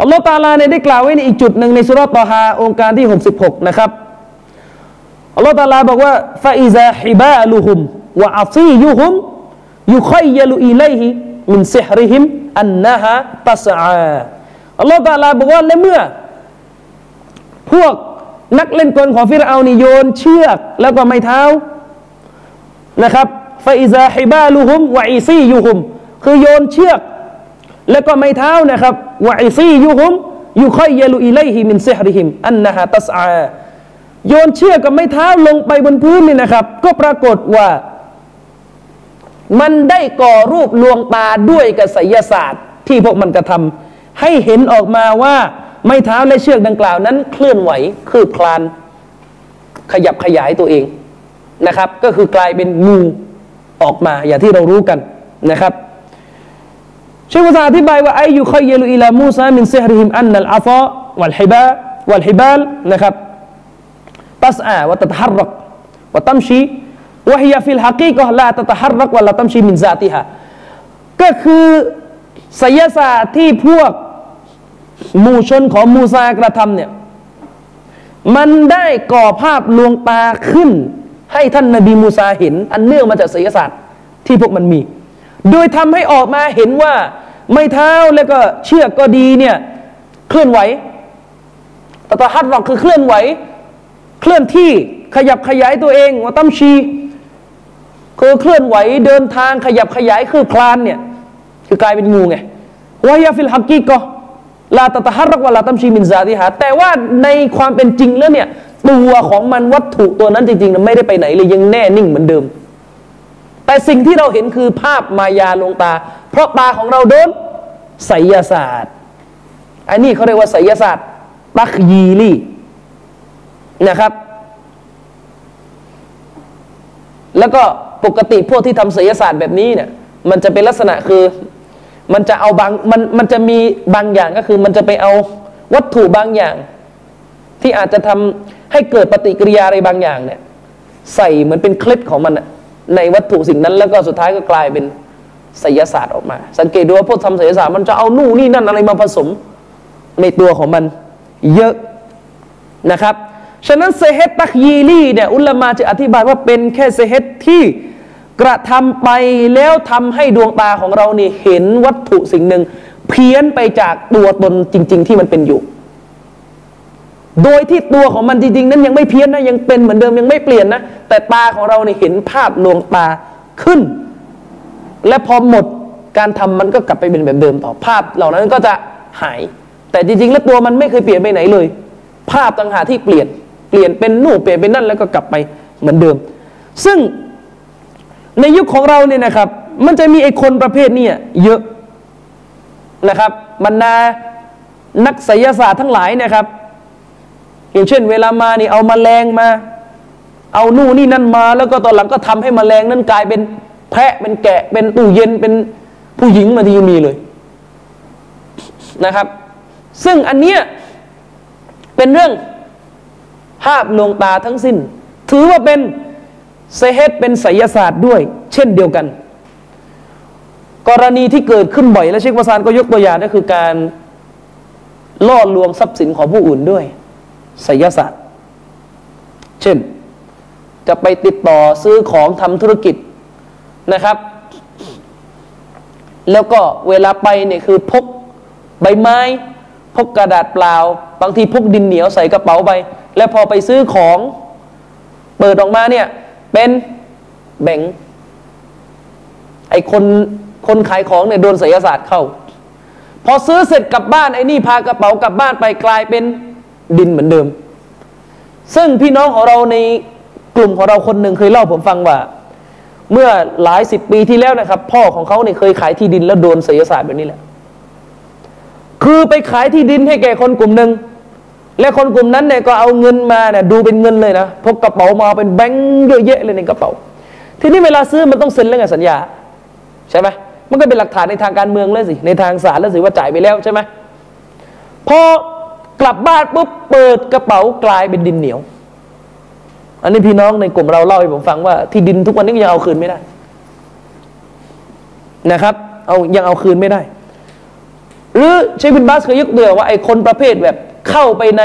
อัลเลาะห์ตะอาลาเนี่ยได้กล่าวไว้ในอีกจุดหนึ่งในซูเราะห์ตอฮาองค์การที่หกสิบหกนะครับอัลเลาะห์ตะอาลาบอกว่าฟะอิซาฮิบาลุฮุมว่าอาซียุฮุมยุคอยลุอิเลห์มินซิฮริฮิมอันนะฮะตัสอาอัลลอฮฺตะอาลาบอกว่าและเมื่อพวกนักเล่นกลของฟิรเอานี่โยนเชือกแล้วก็ไม้เท้านะครับฟาอิซาฮิบาลุฮุมวะอิซียุฮุมคือโยนเชือกแล้วก็ไม้เท้านะครับวะอิซียุฮุมยุคอยลุอิเลห์มินซิฮริฮิมอันนะฮะตัสอาโยนเชือกกับไม้เท้าลงไปบนพื้นนี่นะครับก็ปรากฏว่ามันได้ก่อรูปลวงตาด้วยกับไสยศาสตร์ที่พวกมันกระทำให้เห็นออกมาว่าไม้เท้าและเชือกดังกล่าวนั้นเคลื่อนไหวคืบคลานขยับขยายตัวเองนะครับก็คือกลายเป็นงูออกมาอย่างที่เรารู้กันนะครับเชค วะซานอธิบายว่าไอยุคัยลุอิลามูซามินซิฮริฮิมอันนัลอาซาวัลฮิบาวัลฮิบาลนะครับตัสอาวะตัตฮัรรักวะตัมชีว่าฮียาฟิลฮักีก็ลาตะตะฮัรรักวะลาตัมชีมินซาติฮะก็คือไสยศาสตร์ที่พวกหมู่ชนของมูซากระทำเนี่ยมันได้ก่อภาพลวงตาขึ้นให้ท่านนบีมูซาเห็นอันเนื่องมาจากไสยศาสตร์ที่พวกมันมีโดยทำให้ออกมาเห็นว่าไม้เท้าแล้วก็เชือกก็ดีเนี่ยเคลื่อนไหวตะตะฮัรรักคือเคลื่อนไหวเคลื่อนที่ขยับขยายตัวเองวะตัมชีคือเคลื่อนไหวเดินทางขยับขยายคือคลานเนี่ยคือกลายเป็นงูไงวะยาฟิลฮักกีก็ลาตะตะฮัรรักวะลาตัมชีมินซาติฮะแต่ว่าในความเป็นจริงแล้วเนี่ยตัวของมันวัตถุตัวนั้นจริงๆมันไม่ได้ไปไหนเลยยังแน่นิ่งเหมือนเดิมแต่สิ่งที่เราเห็นคือภาพมายาลวงตาเพราะตาของเราโดนไสยศาสตร์อันนี้เขาเรียกว่าไสยศาสตร์ตักยีลีนะครับ แล้วก็ปกติพวกที่ทำศิลปศาสตร์แบบนี้เนี่ยมันจะเป็นลักษณะคือมันจะเอาบางมันมันจะมีบางอย่างก็คือมันจะไปเอาวัตถุบางอย่างที่อาจจะทำให้เกิดปฏิกิริยาอะไรบางอย่างเนี่ยใส่เหมือนเป็นเคล็ดของมันในวัตถุสิ่งนั้นแล้วก็สุดท้ายก็กลายเป็นศิลปศาสตร์ออกมาสังเกตดูว่าพวกทำศิลปศาสตร์มันจะเอานู่นนี่นั่นอะไรมาผสมในตัวของมันเยอะนะครับฉะนั้นเซเฮตตักยีลีเนี่ยอุลามะจะอธิบายว่าเป็นแค่เซเฮตที่กระทำไปแล้วทำให้ดวงตาของเรานี่เห็นวัตถุสิ่งหนึ่งเพี้ยนไปจากตัวตนจริงๆที่มันเป็นอยู่โดยที่ตัวของมันจริงๆนั้นยังไม่เพี้ยนนะยังเป็นเหมือนเดิมยังไม่เปลี่ยนนะแต่ตาของเราเนี่ยเห็นภาพดวงตาขึ้นและพอหมดการทำมันก็กลับไปเป็นแบบเดิมต่อภาพเหล่านั้นก็จะหายแต่จริงๆแล้วตัวมันไม่เคยเปลี่ยนไปไหนเลยภาพต่างหากที่เปลี่ยนเปลี่ยนเป็นนู่นเปลี่ยนเป็นนั่นแล้วก็กลับไปเหมือนเดิมซึ่งในยุคของเราเนี่ยนะครับมันจะมีไอ้คนประเภทนี้เยอะนะครับบรรดานักไสยศาสตร์ทั้งหลายนะครับอย่างเช่นเวลามานี่เอาแมลงมาเอานู่นนี่นั่นมาแล้วก็ตอนหลังก็ทำให้แมลงนั้นกลายเป็นแพะเป็นแกะเป็นตู้เย็นเป็นผู้หญิงมาที่มีเลยนะครับซึ่งอันเนี้ยเป็นเรื่องภาพลวงตาทั้งสิ้นถือว่าเป็นเซเฮตเป็นไสยศาสตร์ด้วยเช่นเดียวกันกรณีที่เกิดขึ้นบ่อยและเชคบาซานก็ยกตัวอย่างก็คือการล่อลวงทรัพย์สินของผู้อื่นด้วยไสยศาสตร์เช่นจะไปติดต่อซื้อของทำธุรกิจนะครับแล้วก็เวลาไปเนี่ยคือพกใบไม้พกกระดาษเปล่าบางทีพกดินเหนียวใส่กระเป๋าไปแล้วพอไปซื้อของเปิดออกมาเนี่ยเป็นแบงค์ไอ้คนคนขายของเนี่ยโดนไสยศาสตร์เข้าพอซื้อเสร็จกลับบ้านไอ้นี่พากระเป๋ากลับบ้านไปกลายเป็นดินเหมือนเดิมซึ่งพี่น้องของเราในกลุ่มของเราคนหนึ่งเคยเล่าผมฟังว่าเมื่อหลายสิบปีที่แล้วนะครับพ่อของเขาเนี่ยเคยขายที่ดินแล้วโดนไสยศาสตร์แบบนี้แหละคือไปขายที่ดินให้แก่คนกลุ่มหนึ่งและคนกลุ่มนั้นเนี่ยก็เอาเงินมาเนี่ยดูเป็นเงินเลยนะพกกระเป๋ามาเป็นแบงค์เยอะแยะเลยในกระเป๋าทีนี้เวลาซื้อมันต้องเซ็นเรื่องสัญญาใช่ไหมมันก็เป็นหลักฐานในทางการเมืองแล้วสิในทางศาลแล้วสิว่าจ่ายไปแล้วใช่ไหมพอกลับบ้านปุ๊บเปิดกระเป๋ากลายเป็นดินเหนียวอันนี้พี่น้องในกลุ่มเราเล่าให้ผมฟังว่าที่ดินทุกวันนี้ยังเอาคืนไม่ได้นะครับเอายังเอาคืนไม่ได้หรือเชคบินบาสเคยยกตัวอย่างว่าไอ้คนประเภทแบบเข้าไปใน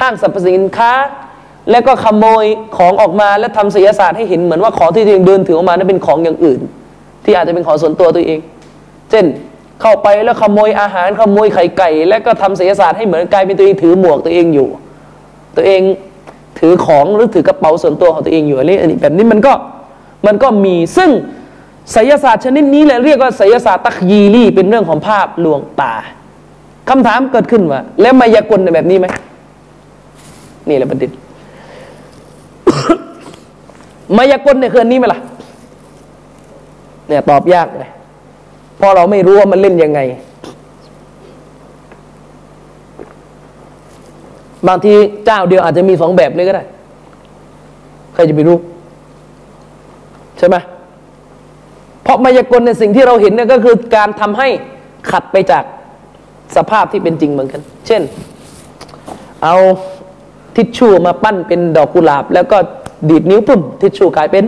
ห้างสรรพสินค้าแล้วก็ขโมยของออกมาและทำศิลปศาสตร์ให้เห็นเหมือนว่าของที่ตัวเองเดินถือออกมานั้นเป็นของอย่างอื่นที่อาจจะเป็นของส่วนตัวตัวเองเช่นเข้าไปแล้วขโมยอาหารขโมยไข่ไก่แล้วก็ทำศิลปศาสตร์ให้เหมือนกลายเป็นตัวเองถือหมวกตัวเองอยู่ตัวเองถือของหรือถือกระเป๋าส่วนตัวของตัวเองอยู่อะไรแบบนี้มันก็มันก็มีซึ่งไสยศาสตร์ชนิดนี้แหละเรียกว่าไสยศาสตร์ตักยีลี่เป็นเรื่องของภาพลวงตาคำถามเกิดขึ้นว่าแล้วมายากลแบบนี้ไหมนี่แหละประเด็น มายากลเนี่ยคืออันนี้ไหมล่ะเนี่ยตอบยากเลยเพราะเราไม่รู้ว่ามันเล่นยังไงบางทีเจ้าเดียวอาจจะมีสองแบบเลยก็ได้ใครจะไปรู้ใช่ไหมเพราะมายากลเนี่ยสิ่งที่เราเห็นเนี่ยก็คือการทำให้ขัดไปจากสภาพที่เป็นจริงเหมือนกันเช่นเอาทิชชู่มาปั้นเป็นดอกกุหลาบแล้วก็ดีดนิ้วปุ๊บทิชชู่กลายเป็น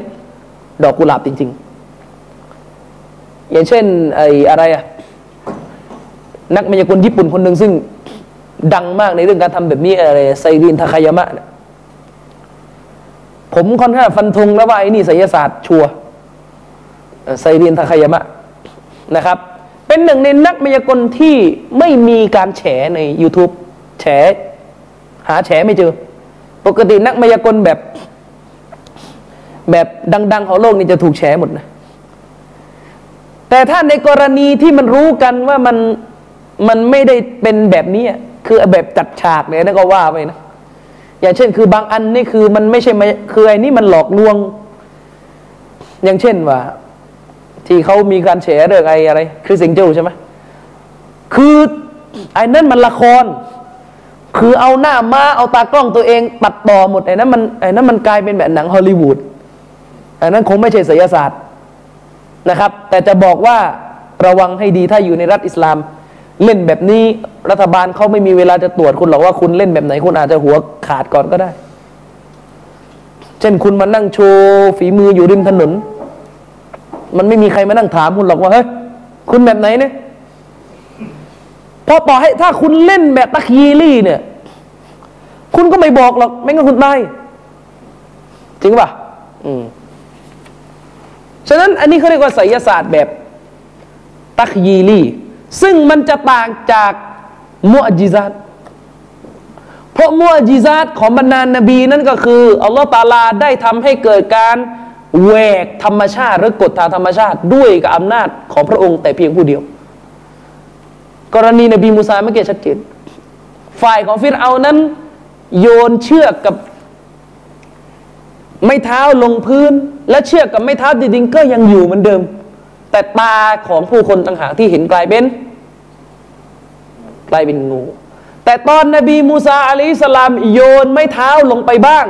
ดอกกุหลาบจริงๆอย่างเช่นไอ้อะไรอะนักมายากลญี่ปุ่นคนหนึ่งซึ่งดังมากในเรื่องการทำแบบนี้อะไรไซรินทาคายามะเนี่ยผมค่อนข้างฟันธงแล้วว่าไอ้นี่ไสยศาสตร์ชัวร์ไซรินทาคายามะนะครับเป็นหนึ่งในนักมายากลที่ไม่มีการแฉใน YouTube แฉหาแฉไม่เจอปกตินักมายากลแบบแบบดังๆของโลกนี่จะถูกแฉหมดนะแต่ถ้าในกรณีที่มันรู้กันว่ามันมันไม่ได้เป็นแบบนี้คือแบบจัดฉากเนี่ยนั่นก็ว่าไปนะอย่างเช่นคือบางอันนี่คือมันไม่ใช่คือไอ้นี่มันหลอกลวงอย่างเช่นว่าที่เขามีการแฉเรื่องไอ้อะไรคริสเตียนเจ้าใช่ไหมคือไอ้นั่นมันละครคือเอาหน้ามาเอาตากล้องตัวเองตัดต่อหมดไอ้นั่นมันไอ้นั่นมันกลายเป็นแบบหนังฮอลลีวูด อันนั้นคงไม่ใช่ไสยศาสตร์นะครับแต่จะบอกว่าระวังให้ดีถ้าอยู่ในรัฐอิสลามเล่นแบบนี้รัฐบาลเขาไม่มีเวลาจะตรวจคุณหรอกว่าคุณเล่นแบบไหนคุณอาจจะหัวขาดก่อนก็ได้เช่นคุณมานั่งโชว์ฝีมืออยู่ริมถนนมันไม่มีใครมานั่งถามคุณหรอกว่าเฮ้ยคุณแบบไหนเนี่ยพอต่อให้ถ้าคุณเล่นแบบตะคีรี่เนี่ยคุณก็ไม่บอกหรอกไม่งั้นคุณตายจริงป่ะอืมฉะนั้นอันนี้เขาเรียกว่าไสยศาสตร์แบบตักยีลีซึ่งมันจะต่างจากมุอจิซาตเพราะมุอจิซาตของบรรดานบีนั้นก็คืออัลลอฮฺตะอาลาได้ทำให้เกิดการแหวกธรรมชาติหรือกฎทางธรรมชาติด้วยกับอำนาจของพระองค์แต่เพียงผู้เดียวกรณีนบีมูซาเมื่อกี้ชัดเจนฝ่ายของฟิรเอานั้นโยนเชือกกับไม้เท้าลงพื้นและเชือกกับไม้เท้าจริงๆก็ยังอยู่เหมือนเดิมแต่ตาของผู้คนต่างหากที่เห็นกลายเป็นกลายเป็นงูแต่ตอนนบีมูซาอะลัยฮิสสลามโยนไม้เท้าลงไปบ้าง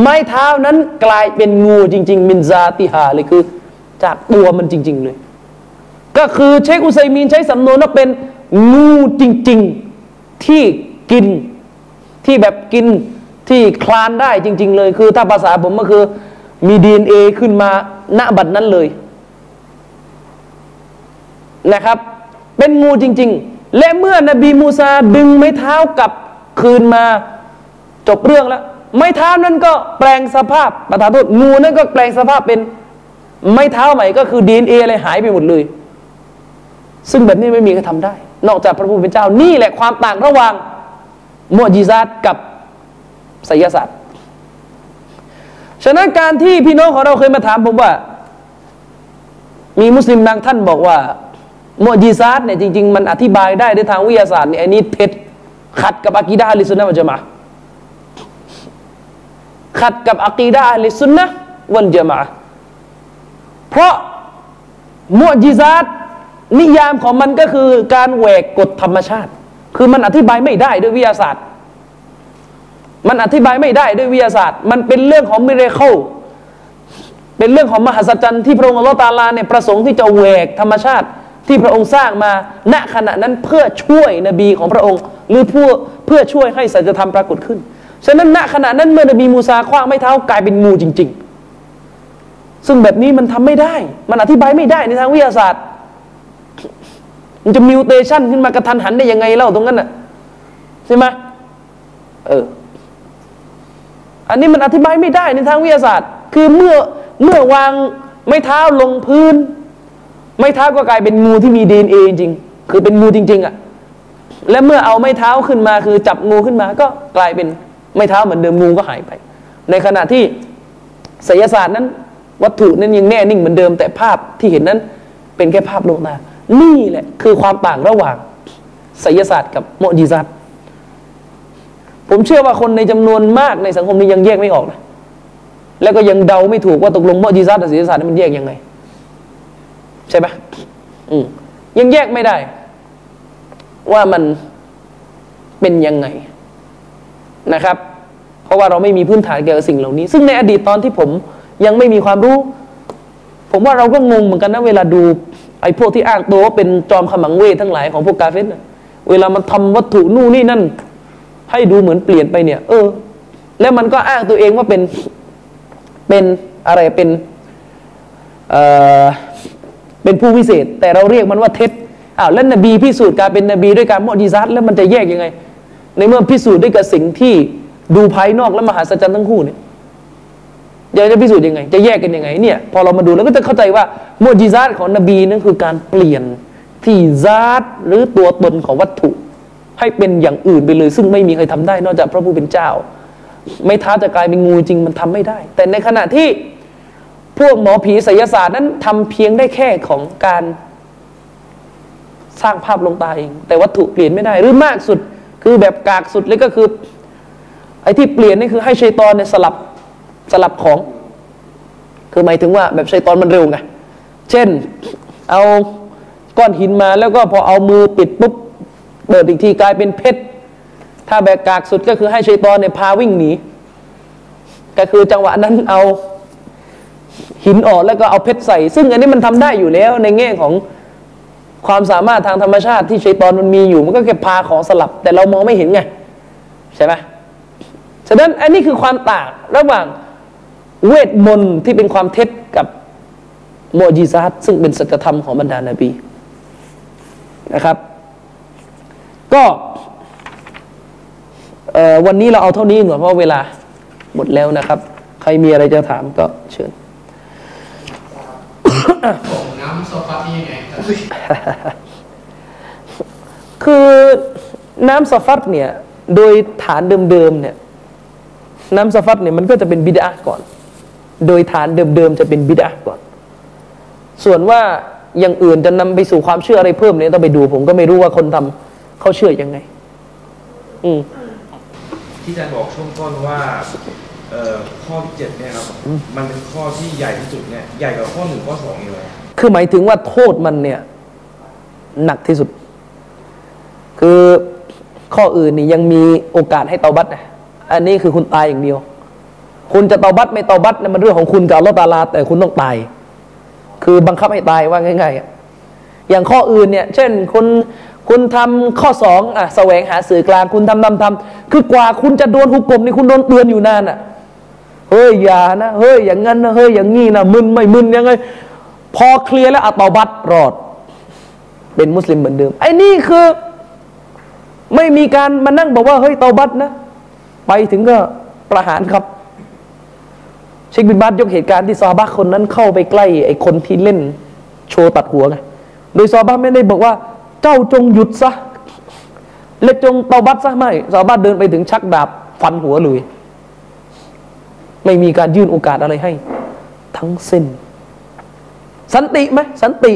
ไม้เท้านั้นกลายเป็นงูจริงๆมินซาติฮาเลยคือจากตัวมันจริงๆเลยก็คือเชคอุซัยมีนใช้สำนวนว่าเป็นงูจริงๆที่กินที่แบบกินที่คลานได้จริงๆเลยคือถ้าภาษาผมก็คือมี ดี เอ็น เอ ขึ้นมาณบัดนั้นเลยนะครับเป็นงูจริงๆและเมื่อนบีมูซาดึงไม้เท้ากลับคืนมาจบเรื่องแล้วไม้เท้านั้นก็แปลงสภาพประทานโทษงูนั้นก็แปลงสภาพเป็นไม้เท้าใหม่ก็คือ ดี เอ็น เอ อะไรหายไปหมดเลยซึ่งแบบนี้ไม่มีใครทำได้นอกจากพระผู้เป็นเจ้านี่แหละความต่างระหว่างมุอญิซาตกับไสยศาสตร์ฉะนั้นการที่พี่น้องของเราเคยมาถามผมว่ามีมุสลิมบางท่านบอกว่ามุอญิซาตเนี่ยจริงๆมันอธิบายได้ด้วยทางวิทยาศาสตร์เนี่ยอันนี้เท็จขัดกับอะกีดะฮ์อะลิสุนนะวัลญะมาอะห์ขัดกับอะกีดะฮ์อะลิสุนนะวัลญะมาอะห์เพราะมุอญิซาตนิยามของมันก็คือการแหวกกฎธรรมชาติคือมันอธิบายไม่ได้ด้วยวิทยาศาสตร์มันอธิบายไม่ได้ด้วยวิทยาศาสตร์มันเป็นเรื่องของมิเรเคิลเป็นเรื่องของมหัศจรรย์ที่พระองค์อัลเลาะห์ตะอาลาเนี่ยประสงค์ที่จะแหวกธรรมชาติที่พระองค์สร้างมาณขณะนั้นเพื่อช่วยนบีของพระองค์หรือเพื่อเพื่อช่วยให้สัจธรรมปรากฏขึ้นฉะนั้นณขณะนั้นเมื่อนบีมูซาคว้างไม้เท้ากลายเป็นงูจริงๆซึ่งแบบนี้มันทำไม่ได้มันอธิบายไม่ได้ในทางวิทยาศาสตร์มันจะมิวเทชั่นขึ้นมากระทันหันได้ยังไงเล่าตรงนั้นน่ะใช่ไหมเอออันนี้มันอธิบายไม่ได้ในทางวิทยาศาสตร์คือเมื่อเมื่อวางไม้เท้าลงพื้นไม้เท้าก็กลายเป็นงูที่มี ดี เอ็น เอ จริงๆคือเป็นงูจริงๆอ่ะและเมื่อเอาไม้เท้าขึ้นมาคือจับงูขึ้นมาก็กลายเป็นไม้เท้าเหมือนเดิมงูก็หายไปในขณะที่ไสยศาสตร์นั้นวัตถุนั้นยังแน่นิ่งเหมือนเดิมแต่ภาพที่เห็นนั้นเป็นแค่ภาพลวงตานี่แหละคือความต่างระหว่างไสยศาสตร์กับมุอญิซาตผมเชื่อว่าคนในจำนวนมากในสังคมนี้ยังแยกไม่ออกนะแล้วก็ยังเดาไม่ถูกว่าตกลงมุอญิซาตกับไสยศาสตร์มันแยกยังไงใช่ไหมอืมยังแยกไม่ได้ว่ามันเป็นยังไงนะครับเพราะว่าเราไม่มีพื้นฐานเกี่ยวกับสิ่งเหล่านี้ซึ่งในอดีตตอนที่ผมยังไม่มีความรู้ผมว่าเราก็งงเหมือนกันนะเวลาดูไอ้พวกที่อ้างตัวว่าเป็นจอมขมังเวททั้งหลายของพวกกาเฟรนะเวลามันทำวัตถุนู่นนี่นั่นให้ดูเหมือนเปลี่ยนไปเนี่ยเออแล้วมันก็อ้างตัวเองว่าเป็นเป็นอะไรเป็นเอ่อเป็นผู้วิเศษแต่เราเรียกมันว่าเท็จอ้าวแล้วนบีพิสูจน์การเป็นนบีด้วยการมุอญิซาตแล้วมันจะแยกยังไงในเมื่อพิสูจน์ด้วยกับสิ่งที่ดูภายนอกและมหัศจรรย์ทั้งคู่เนี่ยจะจะพิสูจน์ยังไงจะแยกกันยังไงเนี่ยพอเรามาดูแล้วก็จะเข้าใจว่ามุอญิซาตของนบีนั่นคือการเปลี่ยนที่ซาตหรือตัวตนของวัตถุให้เป็นอย่างอื่นไปเลยซึ่งไม่มีใครทำได้นอกจากพระผู้เป็นเจ้าไม่ท้าจะกลายเป็นงูจริงมันทำไม่ได้แต่ในขณะที่พวกหมอผีไสยศาสตร์นั้นทำเพียงได้แค่ของการสร้างภาพลวงตาเองแต่วัตถุเปลี่ยนไม่ได้หรือมากสุดคือแบบกากสุดเลยก็คือไอ้ที่เปลี่ยนนี่คือให้ชัยฏอนเนี่ยสลับสลับของคือหมายถึงว่าแบบชัยฏอนมันเร็วไงเช่นเอาก้อนหินมาแล้วก็พอเอามือปิดปุ๊บเปิดอีกทีกลายเป็นเพชรถ้าแบบกากสุดก็คือให้ชัยฏอนเนี่ยพาวิ่งหนีก็คือจังหวะนั้นเอา หินออกแล้วก็เอาเพชรใส่ซึ่งอันนี้มันทำได้อยู่แล้วในแง่ของความสามารถทางธรรมชาติที่ชัยฏอนมันมีอยู่มันก็แค่พาของสลับแต่เรามองไม่เห็นไงใช่ไหมฉะนั้นอันนี้คือความต่างระหว่างเวทมนต์ที่เป็นความเท็จกับมุอ์ญิซาตซึ่งเป็นสัจธรรมของบรรดานบีนะครับก็วันนี้เราเอาเท่านี้ก่อนเพราะเวลาหมดแล้วนะครับใครมีอะไรจะถามก็เชิญส่งน้ำโซฟาที่ยังไงคือน้ำสฟัดเนี่ยโดยฐานเดิมๆเนี่ยน้ำสฟัดเนี่ยมันก็จะเป็นบิดอะห์ก่อนโดยฐานเดิมๆจะเป็นบิดอะห์ก่อนส่วนว่าอย่างอื่นจะนำไปสู่ความเชื่ออะไรเพิ่มเนี่ยต้องไปดูผมก็ไม่รู้ว่าคนทำเขาเชื่อยังไงอืมที่อาจารย์บอกช่วงต้นว่าข้อที่เจ็ดเนี่ยครับมันเป็นข้อที่ใหญ่ที่สุดเนี่ยใหญ่กว่าข้อหนึ่งข้อสองเลยคือหมายถึงว่าโทษมันเนี่ยหนักที่สุดคือข้ออื่นนี่ยังมีโอกาสให้เตาบัตนะอันนี้คือคุณตายอย่างเดียวคุณจะเตาบัตไม่เตาบัตเนี่ยมันเรื่องของคุณกับอัลเลาะห์ตะอาลาแต่คุณต้องตายคือบังคับให้ตายว่าง่ายๆอย่างข้ออื่นเนี่ยเช่นคุณคุณทำข้อสองอ่ะแสวงหาสื่อกลางคุณทำทำทำคือกว่าคุณจะโดนหุกกลมนี่คุณโดนเตือนอยู่นานอ่ะเฮ้ยอย่านะเฮ้ยอย่างงั้นนะเฮ้ยอย่างงี้นะมึนไม่มึนยังไงพอเคลียร์แล้วอัตตาบัตรอดเป็นมุสลิมเหมือนเดิมไอ้นี่คือไม่มีการมานั่งบอกว่าเฮ้ยเตาบัตนะไปถึงก็ประหารครับเชคบินบาซยกเหตุการณ์ที่ซอฮาบะห์คนนั้นเข้าไปใกล้ไอ้คนที่เล่นโชว์ตัดหัวไงโดยซอฮาบะห์ไม่ได้บอกว่าเจ้าจงหยุดซะและจงเตาบัตซะไม่ซอฮาบะห์เดินไปถึงชักดาบฟันหัวเลยไม่มีการยื่นโอกาสอะไรให้ทั้งสิ้นสันติไหมสันติ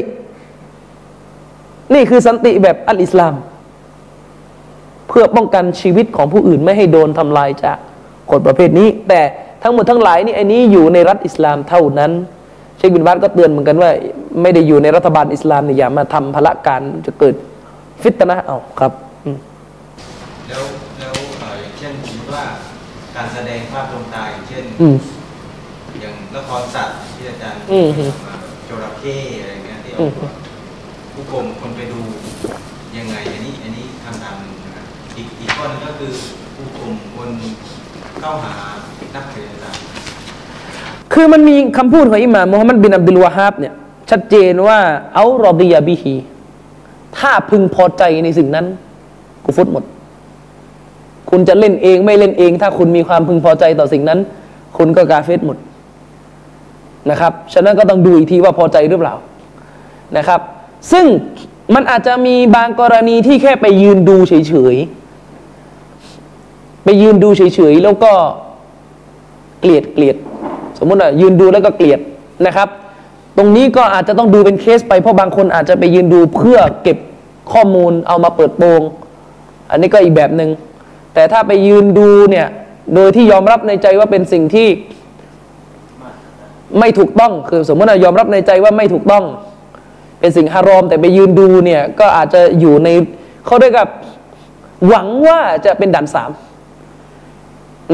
นี่คือสันติแบบอัลอิสลามเพื่อป้องกันชีวิตของผู้อื่นไม่ให้โดนทำลายจากกฎประเภทนี้แต่ทั้งหมดทั้งหลายนี่ไอ้นี้อยู่ในรัฐอิสลามเท่านั้นเชคบินบาซก็เตือนเหมือนกันว่าไม่ได้อยู่ในรัฐบาลอิสลามเนี่ยอย่ามาทำพละการจะเกิดฟิตนะห์เอาครับแล้วแล้วอย่างเช่นคิดว่าการแสดงภาพลวงตาอย่างเช่นอย่างละครสัตว์ที่อาจารย์จระเข้อะไรเงี้ยที่เอาผู้กรมคนไปดูยังไงอันนี้อันนี้คำถามนะครับอีกอีกข้อนึงก็คือผู้กรมคนเข้าหานักเทศนาคือมันมีคำพูดของอิหม่ามมูฮัมหมัดบินอับดุลวะฮาบเนี่ยชัดเจนว่าเอารอฎิยะบิฮีถ้าพึงพอใจในสิ่งนั้นกุฟรหมดคุณจะเล่นเองไม่เล่นเองถ้าคุณมีความพึงพอใจต่อสิ่งนั้นคุณก็กาเฟรหมดนะครับฉะนั้นก็ต้องดูอีกทีว่าพอใจหรือเปล่านะครับซึ่งมันอาจจะมีบางกรณีที่แค่ไปยืนดูเฉยๆไปยืนดูเฉยๆแล้วก็เกลียดเกลียดสมมุติว่ายืนดูแล้วก็เกลียดนะครับตรงนี้ก็อาจจะต้องดูเป็นเคสไปเพราะบางคนอาจจะไปยืนดูเพื่อเก็บข้อมูลเอามาเปิดโปงอันนี้ก็อีกแบบนึงแต่ถ้าไปยืนดูเนี่ยโดยที่ยอมรับในใจว่าเป็นสิ่งที่ไม่ถูกต้องคือสมมติว่ายอมรับในใจว่าไม่ถูกต้องเป็นสิ่งฮารอมแต่ไปยืนดูเนี่ยก็อาจจะอยู่ในเขาเรียกว่าหวังว่าจะเป็นด่านสาม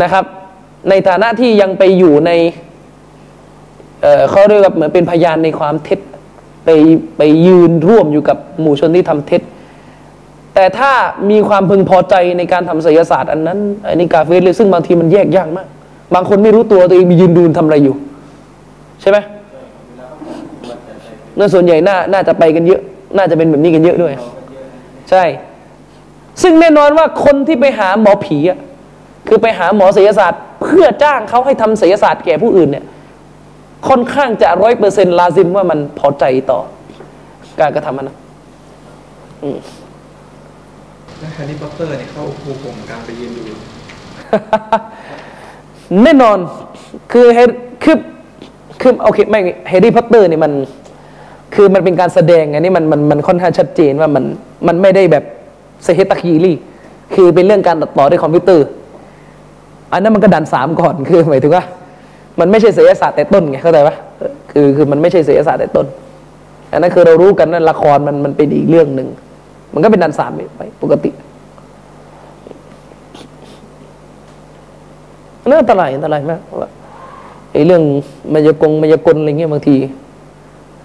นะครับในฐานะที่ยังไปอยู่ในเอ่อเขาเรียกว่าเหมือนเป็นพยานในความเท็จไปไปยืนร่วมอยู่กับหมู่ชนที่ทำเท็จแต่ถ้ามีความพึงพอใจในการทำศิลปศาสตร์อันนั้นอันนี้กาเฟรซึ่งบางทีมันแยกยากมากบางคนไม่รู้ตัวตัวเองมียืนดูทำอะไรอยู่ใช่ไหมนั่นส่วนใหญ่น่าน่าจะไปกันเยอะน่าจะเป็นแบบนี้กันเยอะด้วยใช่ซึ่งแน่นอนว่าคนที่ไปหาหมอผีอ่ะคือไปหาหมอศัลยศาสตร์เพื่อจ้างเขาให้ทำศัลยศาสตร์แก่ผู้อื่นเนี่ยค่อนข้างจะร้อยเปอร์เซ็นต์ลาซิมว่ามันพอใจต่อการกระทำมันนะและแฮร์รี่พอตเตอร์เนี่ยเข้าภูผมการไปยืนดูแน่นอนคือเฮคือคือโอเคไม่แฮร์รี่พอตเตอร์เนี่ยมันคือมันเป็นการแสดงไงนี่มันมันมันค่อนข้างชัดเจนว่ามันมันไม่ได้แบบเซเฮตะคีรี่คือเป็นเรื่องการตัดต่อด้วยคอมพิวเตอร์อันนั้นมันก็ดันสามก่อนคือหมายถึงว่ามันไม่ใช่ศิลปศาสตร์แต่ต้นไงเข้าใจปะคือคือมันไม่ใช่ศิลปศาสตร์แต่ต้นอันนั้นคือเรารู้กันนั่นละครมันมันเป็นอีกเรื่องหนึ่งมันก็เป็นดันสามไปปกติอันนั้นอันตรายอันตรายมาก ไอ้เรื่องมายากลมายากลอะไรเงี้ยบางที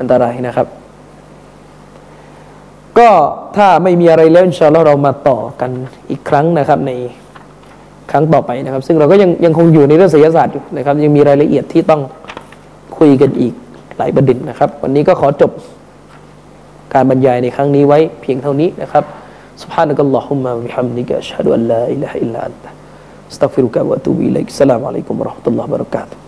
อันตรายนะครับก็ถ้าไม่มีอะไรแล้วอินชาอัลเลาะห์เรามาต่อกันอีกครั้งนะครับในครั้งต่อไปนะครับซึ่งเราก็ยังยังคงอยู่ในเรื่องไสยศาสตร์อยู่นะครับยังมีรายละเอียดที่ต้องคุยกันอีกหลายประเด็นนะครับวันนี้ก็ขอจบการบรรยายในครั้งนี้ไว้เพียงเท่านี้นะครับซุบฮานะกัลลอฮุมมะวะบิฮัมดิกะอัชฮะดุอัลลาอิลาฮะอิลลัลลอฮ์อัสตัฆฟิรุกะวะอะตูบุอิลัยกะอัสสลามุอะลัยกุมวะเราะห์มะตุลลอฮ์วะบะเราะกาตุฮ์